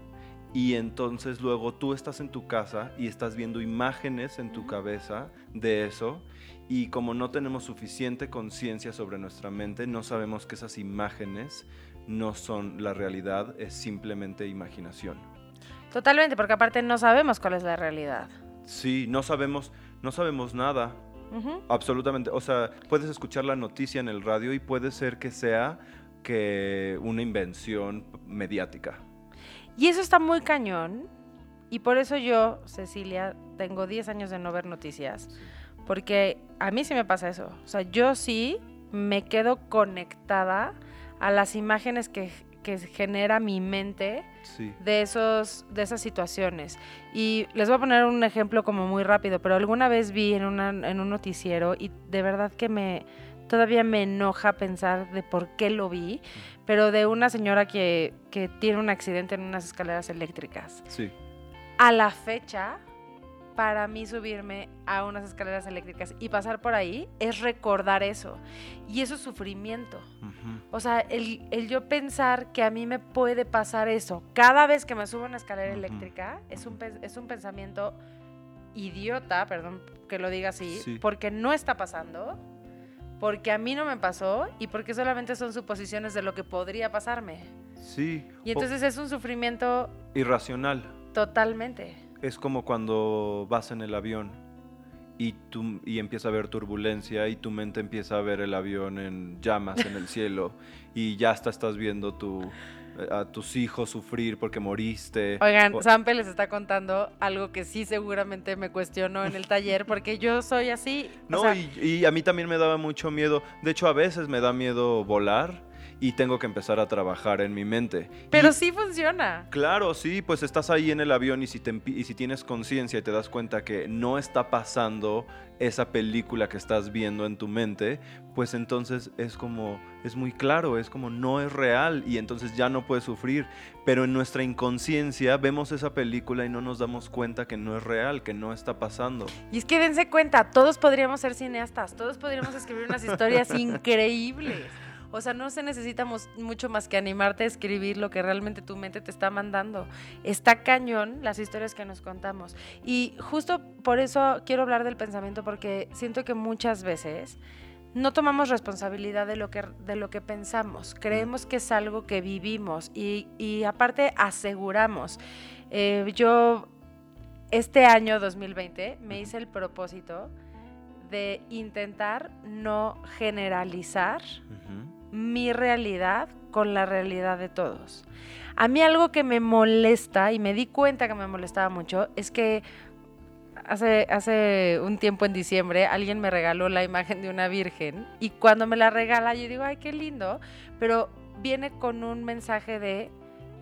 Y entonces luego tú estás en tu casa y estás viendo imágenes en tu cabeza de eso, y como no tenemos suficiente conciencia sobre nuestra mente, no sabemos que esas imágenes no son la realidad, es simplemente imaginación. Totalmente, porque aparte no sabemos cuál es la realidad. Sí, no sabemos, no sabemos nada. Uh-huh. Absolutamente. O sea, puedes escuchar la noticia en el radio y puede ser que sea que una invención mediática. Y eso está muy cañón, y por eso yo, Cecilia, tengo diez años de no ver noticias, porque a mí sí me pasa eso. O sea, yo sí me quedo conectada a las imágenes que, que genera mi mente, sí, de, esos, de esas situaciones. Y les voy a poner un ejemplo como muy rápido, pero alguna vez vi en, una, en un noticiero, y de verdad que me... Todavía me enoja pensar de por qué lo vi, pero de una señora que, que tiene un accidente en unas escaleras eléctricas. Sí. A la fecha, para mí subirme a unas escaleras eléctricas y pasar por ahí es recordar eso. Y eso es sufrimiento. Uh-huh. O sea, el, el yo pensar que a mí me puede pasar eso cada vez que me subo a una escalera uh-huh. eléctrica es un, es un pensamiento idiota, perdón que lo diga así, sí, porque no está pasando, porque a mí no me pasó y porque solamente son suposiciones de lo que podría pasarme. Sí. Y entonces es un sufrimiento... irracional. Totalmente. Es como cuando vas en el avión y, tu, y empieza a haber turbulencia y tu mente empieza a ver el avión en llamas en el cielo y ya hasta estás viendo tu... a tus hijos sufrir porque moriste. Oigan, o... Sampe les está contando algo que sí seguramente me cuestionó en el taller, porque yo soy así. No, o sea... y, y a mí también me daba mucho miedo. De hecho, a veces me da miedo volar y tengo que empezar a trabajar en mi mente. Pero y... sí funciona. Claro, sí, pues estás ahí en el avión y si, te, y si tienes conciencia y te das cuenta que no está pasando esa película que estás viendo en tu mente, pues entonces es como, es muy claro, es como no es real y entonces ya no puedes sufrir. Pero en nuestra inconsciencia vemos esa película y no nos damos cuenta que no es real, que no está pasando. Y es que dense cuenta, todos podríamos ser cineastas, todos podríamos escribir unas historias increíbles. O sea, no se necesita mucho más que animarte a escribir lo que realmente tu mente te está mandando. Está cañón las historias que nos contamos. Y justo por eso quiero hablar del pensamiento, porque siento que muchas veces no tomamos responsabilidad de lo que, de lo que pensamos. Creemos que es algo que vivimos y, y aparte aseguramos. Eh, yo este año dos mil veinte me hice el propósito de intentar no generalizar uh-huh. mi realidad con la realidad de todos. A mí algo que me molesta, y me di cuenta que me molestaba mucho, es que hace, hace un tiempo en diciembre alguien me regaló la imagen de una virgen y cuando me la regala yo digo, ay, qué lindo, pero viene con un mensaje de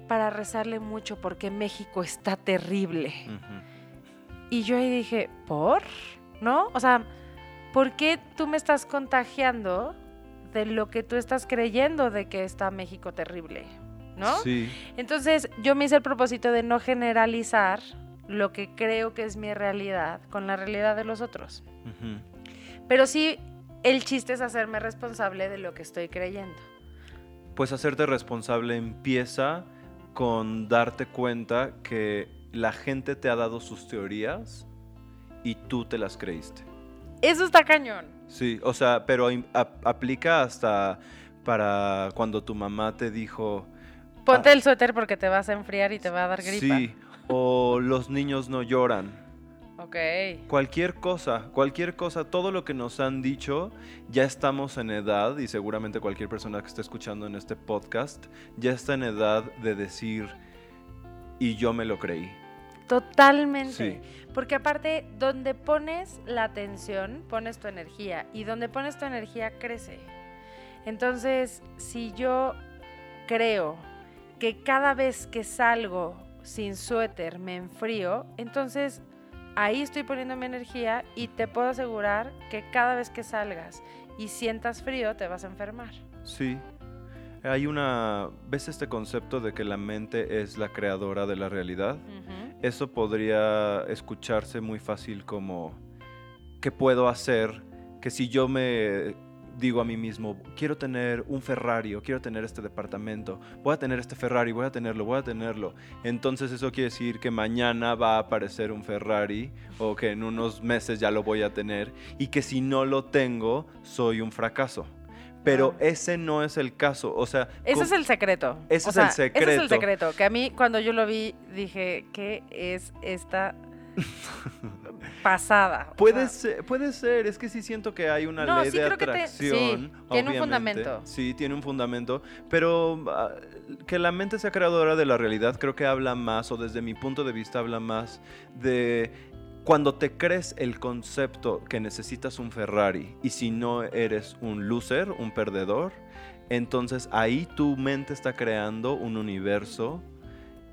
para rezarle mucho porque México está terrible. Uh-huh. Y yo ahí dije, ¿por? ¿No? O sea, ¿por qué tú me estás contagiando de lo que tú estás creyendo de que está México terrible, ¿no? Sí. Entonces, yo me hice el propósito de no generalizar lo que creo que es mi realidad con la realidad de los otros. Uh-huh. Pero sí, el chiste es hacerme responsable de lo que estoy creyendo. Pues hacerte responsable empieza con darte cuenta que la gente te ha dado sus teorías y tú te las creíste. Eso está cañón. Sí, o sea, pero a, aplica hasta para cuando tu mamá te dijo... Ponte ah, el suéter porque te vas a enfriar y te va a dar gripa. Sí, o los niños no lloran. Okay. Cualquier cosa, cualquier cosa, todo lo que nos han dicho, ya estamos en edad, y seguramente cualquier persona que esté escuchando en este podcast ya está en edad de decir, y yo me lo creí. Totalmente, sí. Porque aparte, donde pones la atención, pones tu energía, y donde pones tu energía crece. Entonces, si yo creo que cada vez que salgo sin suéter me enfrío, entonces ahí estoy poniendo mi energía, y te puedo asegurar que cada vez que salgas y sientas frío te vas a enfermar. Sí. Hay una... ¿Ves este concepto de que la mente es la creadora de la realidad? Uh-huh. Eso podría escucharse muy fácil como... ¿Qué puedo hacer? Que si yo me... digo a mí mismo, quiero tener un Ferrari, o quiero tener este departamento, voy a tener este Ferrari, voy a tenerlo, voy a tenerlo. Entonces eso quiere decir que mañana va a aparecer un Ferrari, o que en unos meses ya lo voy a tener, y que si no lo tengo, soy un fracaso. Pero ese no es el caso, o sea... Ese con... es el secreto. Ese o es sea, el secreto. Ese es el secreto, que a mí cuando yo lo vi dije, ¿qué es esta...? Pasada. Puede, o sea, ser, puede ser, es que sí siento que hay una no, ley sí, de atracción. Que te, sí, tiene un fundamento. Sí, tiene un fundamento, pero uh, que la mente sea creadora de la realidad creo que habla más, o desde mi punto de vista habla más de cuando te crees el concepto que necesitas un Ferrari, y si no eres un loser, un perdedor, entonces ahí tu mente está creando un universo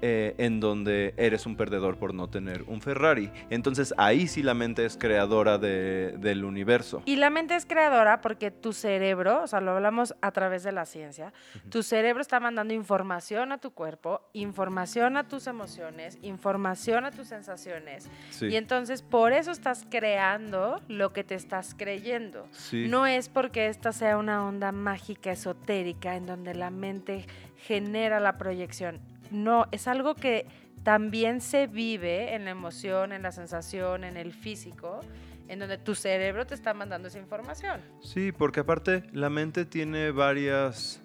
Eh, en donde eres un perdedor por no tener un Ferrari. Entonces ahí sí la mente es creadora de, del universo. Y la mente es creadora porque tu cerebro, o sea, lo hablamos a través de la ciencia, uh-huh. Tu cerebro está mandando información a tu cuerpo, información a tus emociones, información a tus sensaciones. Sí. Y entonces por eso estás creando lo que te estás creyendo. Sí. No es porque esta sea una onda mágica, esotérica, en donde la mente genera la proyección. No, es algo que también se vive en la emoción, en la sensación, en el físico, en donde tu cerebro te está mandando esa información. Sí, porque aparte la mente tiene varias...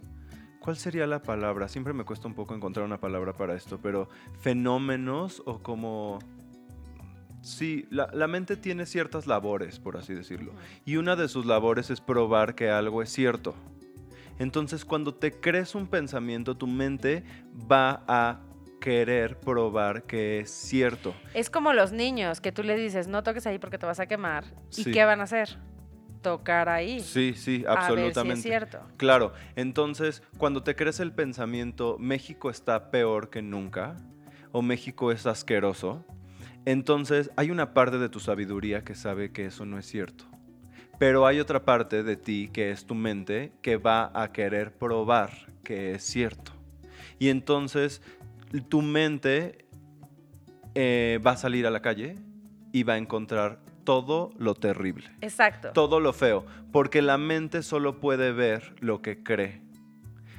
¿Cuál sería la palabra? Siempre me cuesta un poco encontrar una palabra para esto, pero fenómenos o como... Sí, la, la mente tiene ciertas labores, por así decirlo, uh-huh. Y una de sus labores es probar que algo es cierto. Entonces, cuando te crees un pensamiento, tu mente va a querer probar que es cierto. Es como los niños, que tú les dices, no toques ahí porque te vas a quemar. Sí. ¿Y qué van a hacer? Tocar ahí. Sí, sí, absolutamente. A ver si es cierto. Claro. Entonces, cuando te crees el pensamiento, México está peor que nunca, o México es asqueroso, entonces hay una parte de tu sabiduría que sabe que eso no es cierto. Pero hay otra parte de ti, que es tu mente, que va a querer probar que es cierto. Y entonces tu mente eh, va a salir a la calle y va a encontrar todo lo terrible. Exacto. Todo lo feo. Porque la mente solo puede ver lo que cree.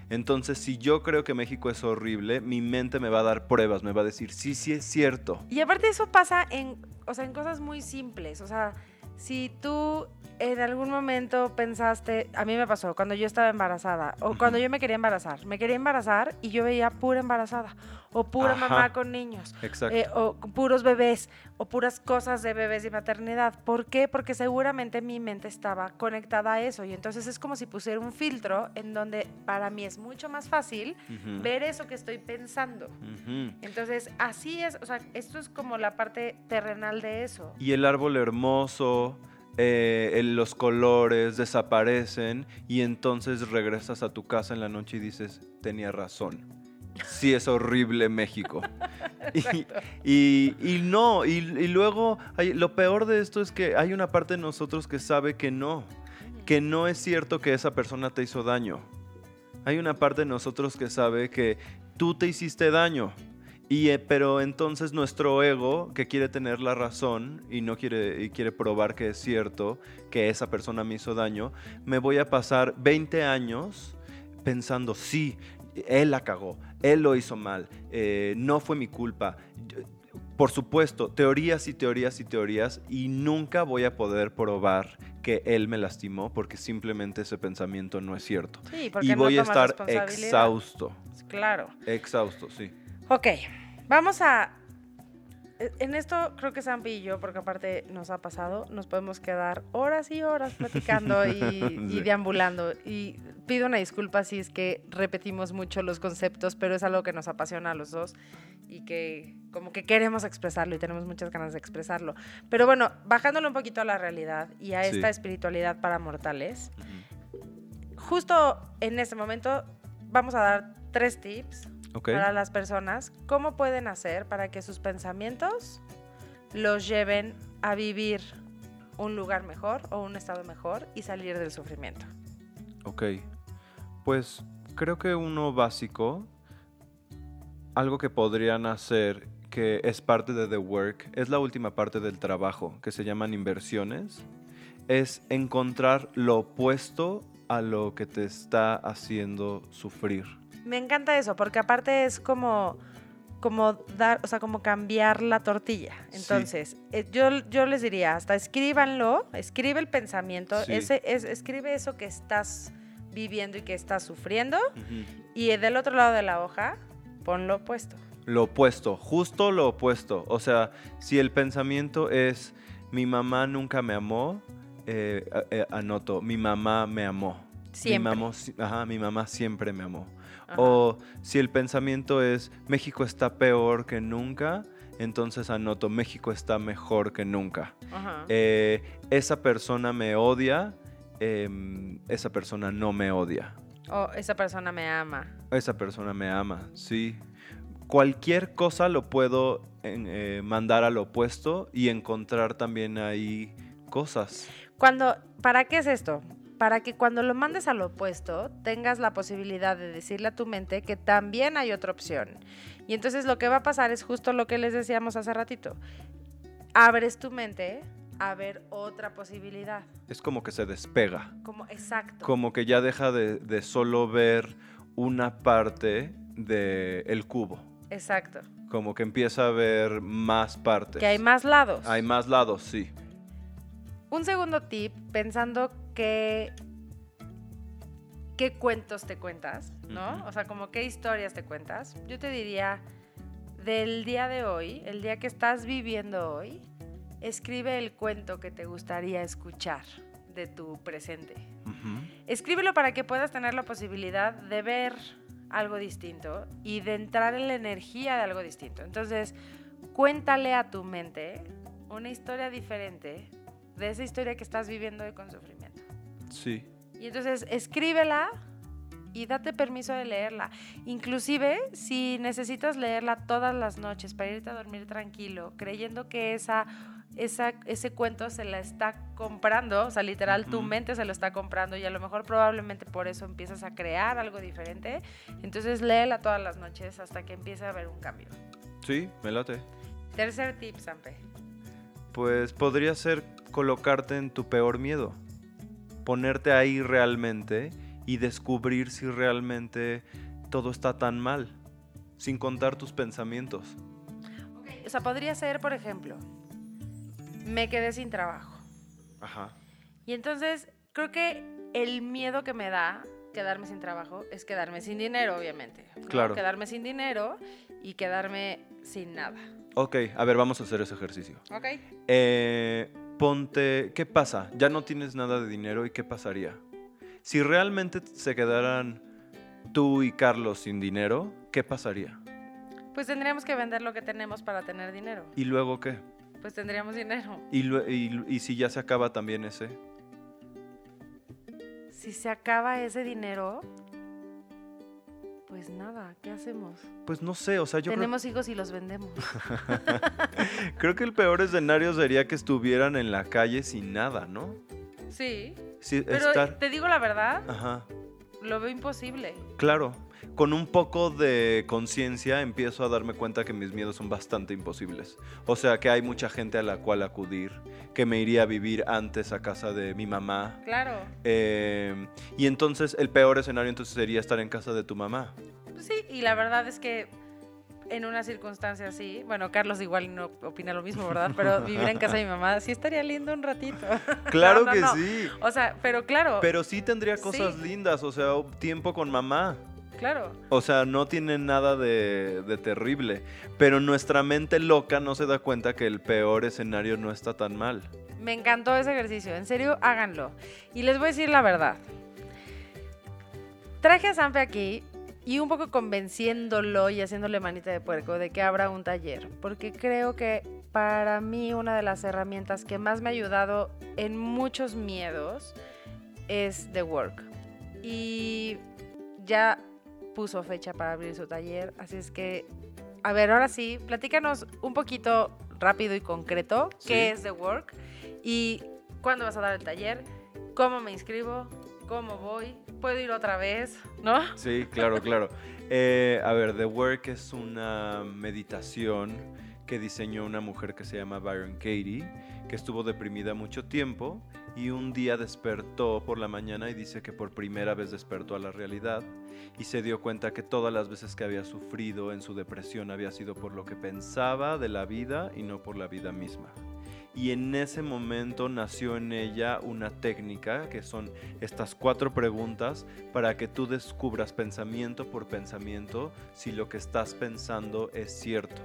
Entonces, si yo creo que México es horrible, mi mente me va a dar pruebas, me va a decir, sí, sí es cierto. Y aparte eso pasa en, o sea, en cosas muy simples, o sea... Si tú en algún momento pensaste, a mí me pasó cuando yo estaba embarazada, o cuando yo me quería embarazar, me quería embarazar y yo veía pura embarazada, o pura Ajá. mamá con niños, eh, o puros bebés, o puras cosas de bebés y maternidad. ¿Por qué? Porque seguramente mi mente estaba conectada a eso, y entonces es como si pusiera un filtro en donde para mí es mucho más fácil uh-huh. ver eso que estoy pensando. Uh-huh. Entonces, así es, o sea, esto es como la parte terrenal de eso. Y el árbol hermoso... Eh, los colores desaparecen y entonces regresas a tu casa en la noche y dices, tenía razón, sí es horrible México. y, y, y no, y, y luego hay, lo peor de esto es que hay una parte de nosotros que sabe que no, que no es cierto que esa persona te hizo daño. Hay una parte de nosotros que sabe que tú te hiciste daño. Y, eh, pero entonces nuestro ego, que quiere tener la razón y no quiere, y quiere probar que es cierto, que esa persona me hizo daño, me voy a pasar veinte años pensando, sí, él la cagó, él lo hizo mal, eh, no fue mi culpa. Por supuesto, teorías y teorías y teorías, y nunca voy a poder probar que él me lastimó porque simplemente ese pensamiento no es cierto. Sí, porque y voy no a estar exhausto. Claro. Exhausto, sí. Ok, vamos a en esto creo que Sampi y yo, porque aparte nos ha pasado, nos podemos quedar horas y horas platicando y, sí. y deambulando. Y pido una disculpa si es que repetimos mucho los conceptos, pero es algo que nos apasiona a los dos y que como que queremos expresarlo y tenemos muchas ganas de expresarlo. Pero bueno, bajándolo un poquito a la realidad y a esta sí. espiritualidad para mortales, uh-huh. justo en este momento vamos a dar tres tips. Okay. Para las personas, ¿cómo pueden hacer para que sus pensamientos los lleven a vivir un lugar mejor o un estado mejor y salir del sufrimiento? Ok, pues creo que uno básico, algo que podrían hacer que es parte de The Work, es la última parte del trabajo, que se llaman inversiones, es encontrar lo opuesto a lo que te está haciendo sufrir. Me encanta eso, porque aparte es como, como dar, o sea, como cambiar la tortilla. Entonces, sí. eh, yo, yo les diría, hasta escríbanlo, escribe el pensamiento, sí. ese, es, escribe eso que estás viviendo y que estás sufriendo, uh-huh. y del otro lado de la hoja, pon lo opuesto. Lo opuesto, justo lo opuesto. O sea, si el pensamiento es, mi mamá nunca me amó, eh, eh, anoto, mi mamá me amó. Siempre. Mi mamá, ajá, mi mamá siempre me amó. Ajá. O si el pensamiento es México está peor que nunca, entonces anoto México está mejor que nunca. Ajá. Eh, esa persona me odia, eh, esa persona no me odia. O esa persona me ama. Esa persona me ama, sí. Cualquier cosa lo puedo eh, mandar al opuesto y encontrar también ahí cosas. Cuando, ¿para qué es esto? Para que cuando lo mandes al opuesto, tengas la posibilidad de decirle a tu mente que también hay otra opción. Y entonces lo que va a pasar es justo lo que les decíamos hace ratito. Abres tu mente a ver otra posibilidad. Es como que se despega. Como, exacto. Como que ya deja de, de solo ver una parte del cubo. Exacto. Como que empieza a ver más partes. Que hay más lados. Hay más lados, sí. Un segundo tip, pensando qué, qué cuentos te cuentas, ¿no? Uh-huh. O sea, como qué historias te cuentas. Yo te diría, del día de hoy, el día que estás viviendo hoy, escribe el cuento que te gustaría escuchar de tu presente. Uh-huh. Escríbelo para que puedas tener la posibilidad de ver algo distinto y de entrar en la energía de algo distinto. Entonces, cuéntale a tu mente una historia diferente de esa historia que estás viviendo hoy con sufrimiento. Sí. Y entonces escríbela y date permiso de leerla. Inclusive, si necesitas leerla todas las noches para irte a dormir tranquilo, creyendo que esa, esa, ese cuento se la está comprando, o sea, literal, uh-huh. tu mente se lo está comprando y a lo mejor probablemente por eso empiezas a crear algo diferente, entonces léela todas las noches hasta que empiece a haber un cambio. Sí, me late. Tercer tip, Sampe. Pues podría ser colocarte en tu peor miedo, ponerte ahí realmente y descubrir si realmente todo está tan mal, sin contar tus pensamientos. Okay. O sea, podría ser, por ejemplo, me quedé sin trabajo. Ajá. Y entonces creo que el miedo que me da quedarme sin trabajo es quedarme sin dinero, obviamente. Claro. ¿No? Quedarme sin dinero y quedarme sin nada. Ok, a ver, vamos a hacer ese ejercicio. Ok. Eh... Ponte, ¿qué pasa? Ya no tienes nada de dinero, ¿y qué pasaría? Si realmente se quedaran tú y Carlos sin dinero, ¿qué pasaría? Pues tendríamos que vender lo que tenemos para tener dinero. ¿Y luego qué? Pues tendríamos dinero. ¿Y, lo, y, y si ya se acaba también ese? Si se acaba ese dinero, pues nada, ¿qué hacemos? Pues no sé, o sea, yo Tenemos creo... hijos y los vendemos. Creo que el peor escenario sería que estuvieran en la calle sin nada, ¿no? Sí, sí, pero estar... te digo la verdad, ajá, lo veo imposible. Claro, con un poco de conciencia empiezo a darme cuenta que mis miedos son bastante imposibles. O sea, que hay mucha gente a la cual acudir, que me iría a vivir antes a casa de mi mamá. Claro. Eh, y entonces el peor escenario entonces sería estar en casa de tu mamá. Sí, y la verdad es que en una circunstancia así, bueno, Carlos igual no opina lo mismo, ¿verdad? Pero vivir en casa de mi mamá sí estaría lindo un ratito. Claro no, no, que no. sí. O sea, pero claro. Pero sí tendría cosas sí. lindas, o sea, tiempo con mamá. Claro. O sea, no tiene nada de, de terrible. Pero nuestra mente loca no se da cuenta que el peor escenario no está tan mal. Me encantó ese ejercicio. En serio, háganlo. Y les voy a decir la verdad. Traje a Sampe aquí y un poco convenciéndolo y haciéndole manita de puerco de que abra un taller. Porque creo que para mí una de las herramientas que más me ha ayudado en muchos miedos es The Work. Y ya puso fecha para abrir su taller, así es que, a ver, ahora sí, platícanos un poquito rápido y concreto, sí, qué es The Work y cuándo vas a dar el taller, cómo me inscribo, cómo voy, puedo ir otra vez, ¿no? Sí, claro, claro. Eh, a ver, The Work es una meditación que diseñó una mujer que se llama Byron Katie, que estuvo deprimida mucho tiempo y un día despertó por la mañana y dice que por primera vez despertó a la realidad y se dio cuenta que todas las veces que había sufrido en su depresión había sido por lo que pensaba de la vida y no por la vida misma. Y en ese momento nació en ella una técnica que son estas cuatro preguntas para que tú descubras pensamiento por pensamiento si lo que estás pensando es cierto.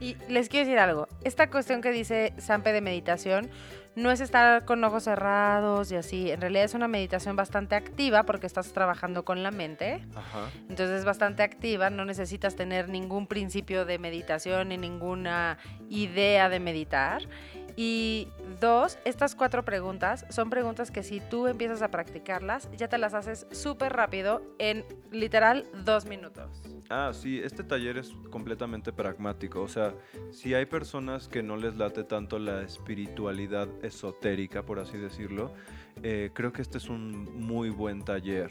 Y les quiero decir algo, esta cuestión que dice Sampe de meditación no es estar con ojos cerrados y así, en realidad es una meditación bastante activa porque estás trabajando con la mente. Ajá. Entonces es bastante activa, no necesitas tener ningún principio de meditación ni ninguna idea de meditar. Y dos, estas cuatro preguntas son preguntas que si tú empiezas a practicarlas, ya te las haces súper rápido en literal dos minutos. Ah, sí, este taller es completamente pragmático. O sea, si hay personas que no les late tanto la espiritualidad esotérica, por así decirlo, eh, creo que este es un muy buen taller.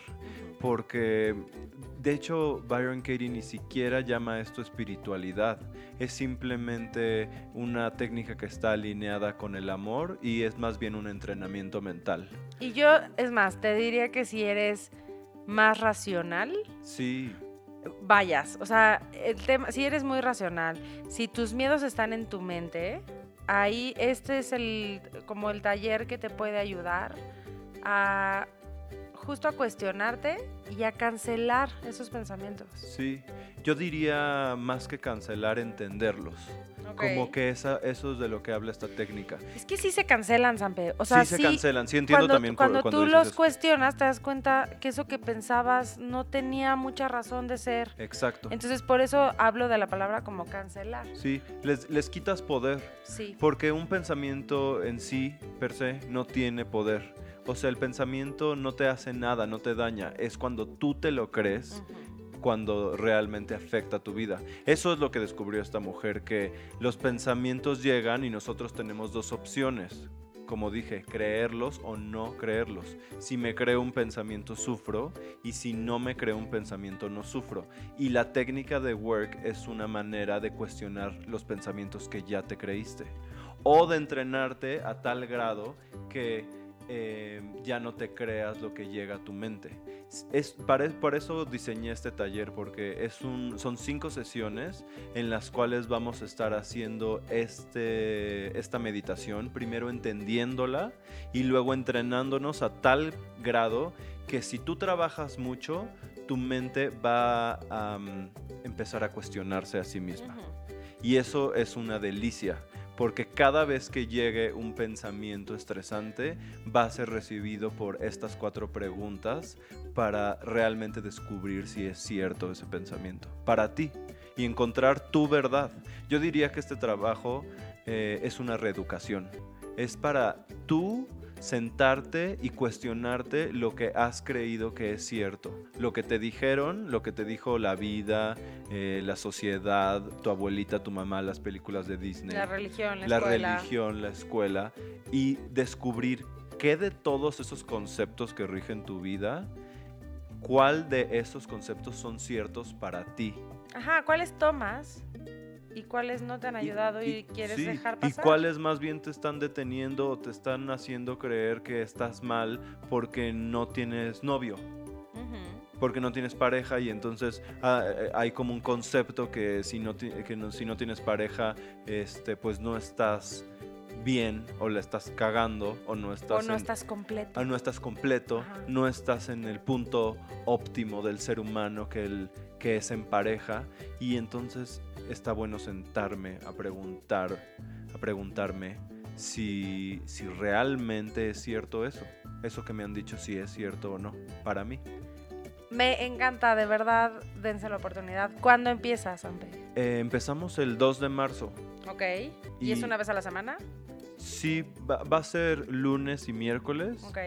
Porque, de hecho, Byron Katie ni siquiera llama esto espiritualidad. Es simplemente una técnica que está alineada con el amor y es más bien un entrenamiento mental. Y yo, es más, te diría que si eres más racional, sí, vayas. O sea, el tema, si eres muy racional, si tus miedos están en tu mente, ahí este es el, como el taller que te puede ayudar a justo a cuestionarte y a cancelar esos pensamientos. Sí, yo diría más que cancelar, entenderlos. Okay. Como que esa, eso es de lo que habla esta técnica. Es que sí se cancelan, Sampe. O sea, sí se sí, cancelan, sí entiendo cuando, también. Cuando, cuando tú los eso. cuestionas te das cuenta que eso que pensabas no tenía mucha razón de ser. Exacto. Entonces por eso hablo de la palabra como cancelar. Sí, les, les quitas poder. Sí. Porque un pensamiento en sí, per se, no tiene poder. O sea, el pensamiento no te hace nada, no te daña. Es cuando tú te lo crees, uh-huh, cuando realmente afecta tu vida. Eso es lo que descubrió esta mujer, que los pensamientos llegan y nosotros tenemos dos opciones. Como dije, creerlos o no creerlos. Si me creo un pensamiento, sufro. Y si no me creo un pensamiento, no sufro. Y la técnica de Work es una manera de cuestionar los pensamientos que ya te creíste. O de entrenarte a tal grado que Eh, ya no te creas lo que llega a tu mente. Es, para, por eso diseñé este taller, porque es un, son cinco sesiones en las cuales vamos a estar haciendo este, esta meditación, primero entendiéndola y luego entrenándonos a tal grado que si tú trabajas mucho, tu mente va a um, empezar a cuestionarse a sí misma. Y eso es una delicia, porque cada vez que llegue un pensamiento estresante va a ser recibido por estas cuatro preguntas para realmente descubrir si es cierto ese pensamiento para ti y encontrar tu verdad. Yo diría que este trabajo eh, es una reeducación. Es para tú sentarte y cuestionarte lo que has creído que es cierto, lo que te dijeron, lo que te dijo la vida, eh, la sociedad, tu abuelita, tu mamá, las películas de Disney, la religión, la, la escuela. religión, la escuela, y descubrir qué de todos esos conceptos que rigen tu vida, cuál de esos conceptos son ciertos para ti. Ajá, ¿cuáles tomas? ¿Y cuáles no te han ayudado y, y, y quieres sí, dejar pasar? ¿Y cuáles más bien te están deteniendo o te están haciendo creer que estás mal porque no tienes novio? Uh-huh. Porque no tienes pareja y entonces ah, hay como un concepto que si no, que no, si no tienes pareja, este, pues no estás bien o la estás cagando o no estás, o no en, estás completo, o no estás completo, ajá, no estás en el punto óptimo del ser humano que, el, que es en pareja, y entonces está bueno sentarme a preguntar, a preguntarme si, si realmente es cierto eso, eso que me han dicho, si es cierto o no para mí. Me encanta, de verdad, dense la oportunidad. ¿Cuándo empiezas, Sampe? Eh, empezamos el dos de marzo. Ok. ¿Y, ¿Y es una vez a la semana? Sí, va, va a ser lunes y miércoles. Ok.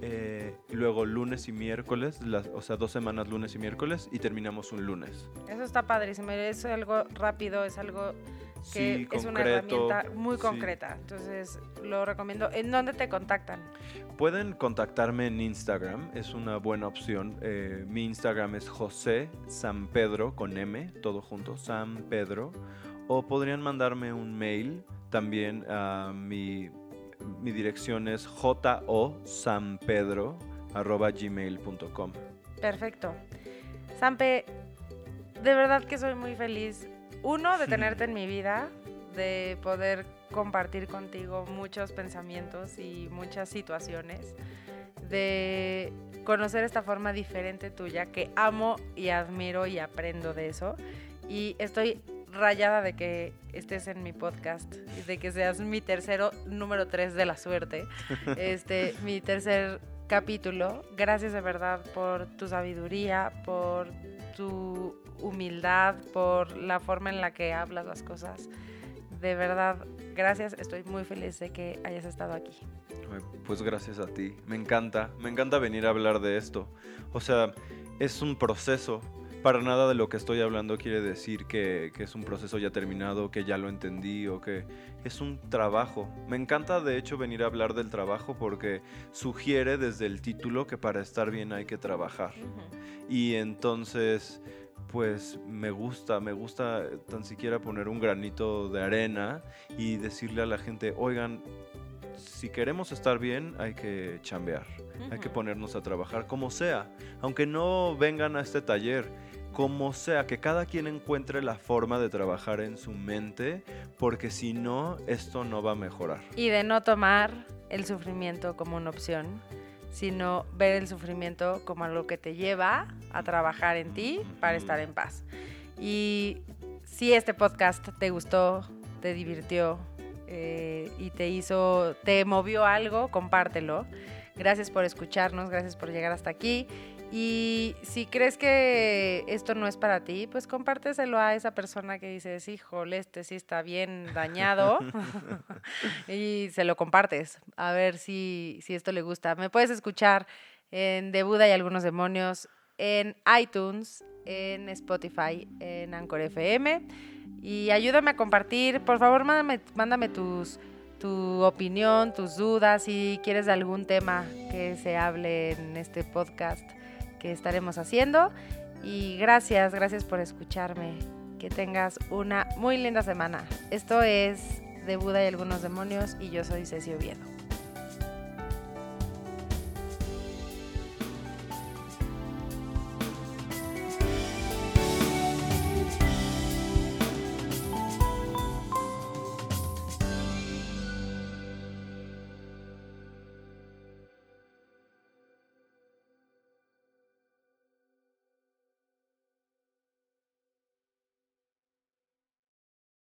Eh, luego lunes y miércoles, las, o sea, dos semanas lunes y miércoles, y terminamos un lunes. Eso está padrísimo, es algo rápido, es algo que sí, es concreto, una herramienta muy concreta, sí. Entonces lo recomiendo. ¿En dónde te contactan? Pueden contactarme en Instagram, es una buena opción. Eh, mi Instagram es José Sampedro, con M, todo junto, Sampedro. O podrían mandarme un mail también a mi... Mi dirección es josampedro arroba gmail punto com. Perfecto. Sampe, de verdad que soy muy feliz, uno, de tenerte en mi vida, de poder compartir contigo muchos pensamientos y muchas situaciones, de conocer esta forma diferente tuya, que amo y admiro y aprendo de eso. Y estoy rayada de que estés en mi podcast y de que seas mi tercero, número tres de la suerte, este, mi tercer capítulo. Gracias de verdad por tu sabiduría, por tu humildad, por la forma en la que hablas las cosas. De verdad, gracias. Estoy muy feliz de que hayas estado aquí. Pues gracias a ti. Me encanta, me encanta venir a hablar de esto. O sea, es un proceso. Para nada de lo que estoy hablando quiere decir que, que es un proceso ya terminado, que ya lo entendí, o que es un trabajo. Me encanta, de hecho, venir a hablar del trabajo porque sugiere desde el título que para estar bien hay que trabajar. Uh-huh. Y entonces, pues me gusta, me gusta tan siquiera poner un granito de arena y decirle a la gente, oigan, si queremos estar bien, hay que chambear, uh-huh, hay que ponernos a trabajar como sea, aunque no vengan a este taller, como sea, que cada quien encuentre la forma de trabajar en su mente, porque si no, esto no va a mejorar. Y de no tomar el sufrimiento como una opción, sino ver el sufrimiento como algo que te lleva a trabajar en ti para estar en paz. Y si este podcast te gustó, te divirtió, Eh, y te hizo, te movió algo, compártelo. Gracias por escucharnos, gracias por llegar hasta aquí. Y si crees que esto no es para ti, pues compárteselo a esa persona que dices, híjole, este sí está bien dañado. Y se lo compartes, a ver si, si esto le gusta. Me puedes escuchar en The Buda y algunos demonios, en iTunes, en Spotify, en Anchor F M, y ayúdame a compartir, por favor. Mándame, mándame tus, tu opinión, tus dudas, si quieres de algún tema que se hable en este podcast que estaremos haciendo. Y gracias, gracias por escucharme, que tengas una muy linda semana. Esto es De Buda y algunos demonios, y yo soy Ceci Oviedo.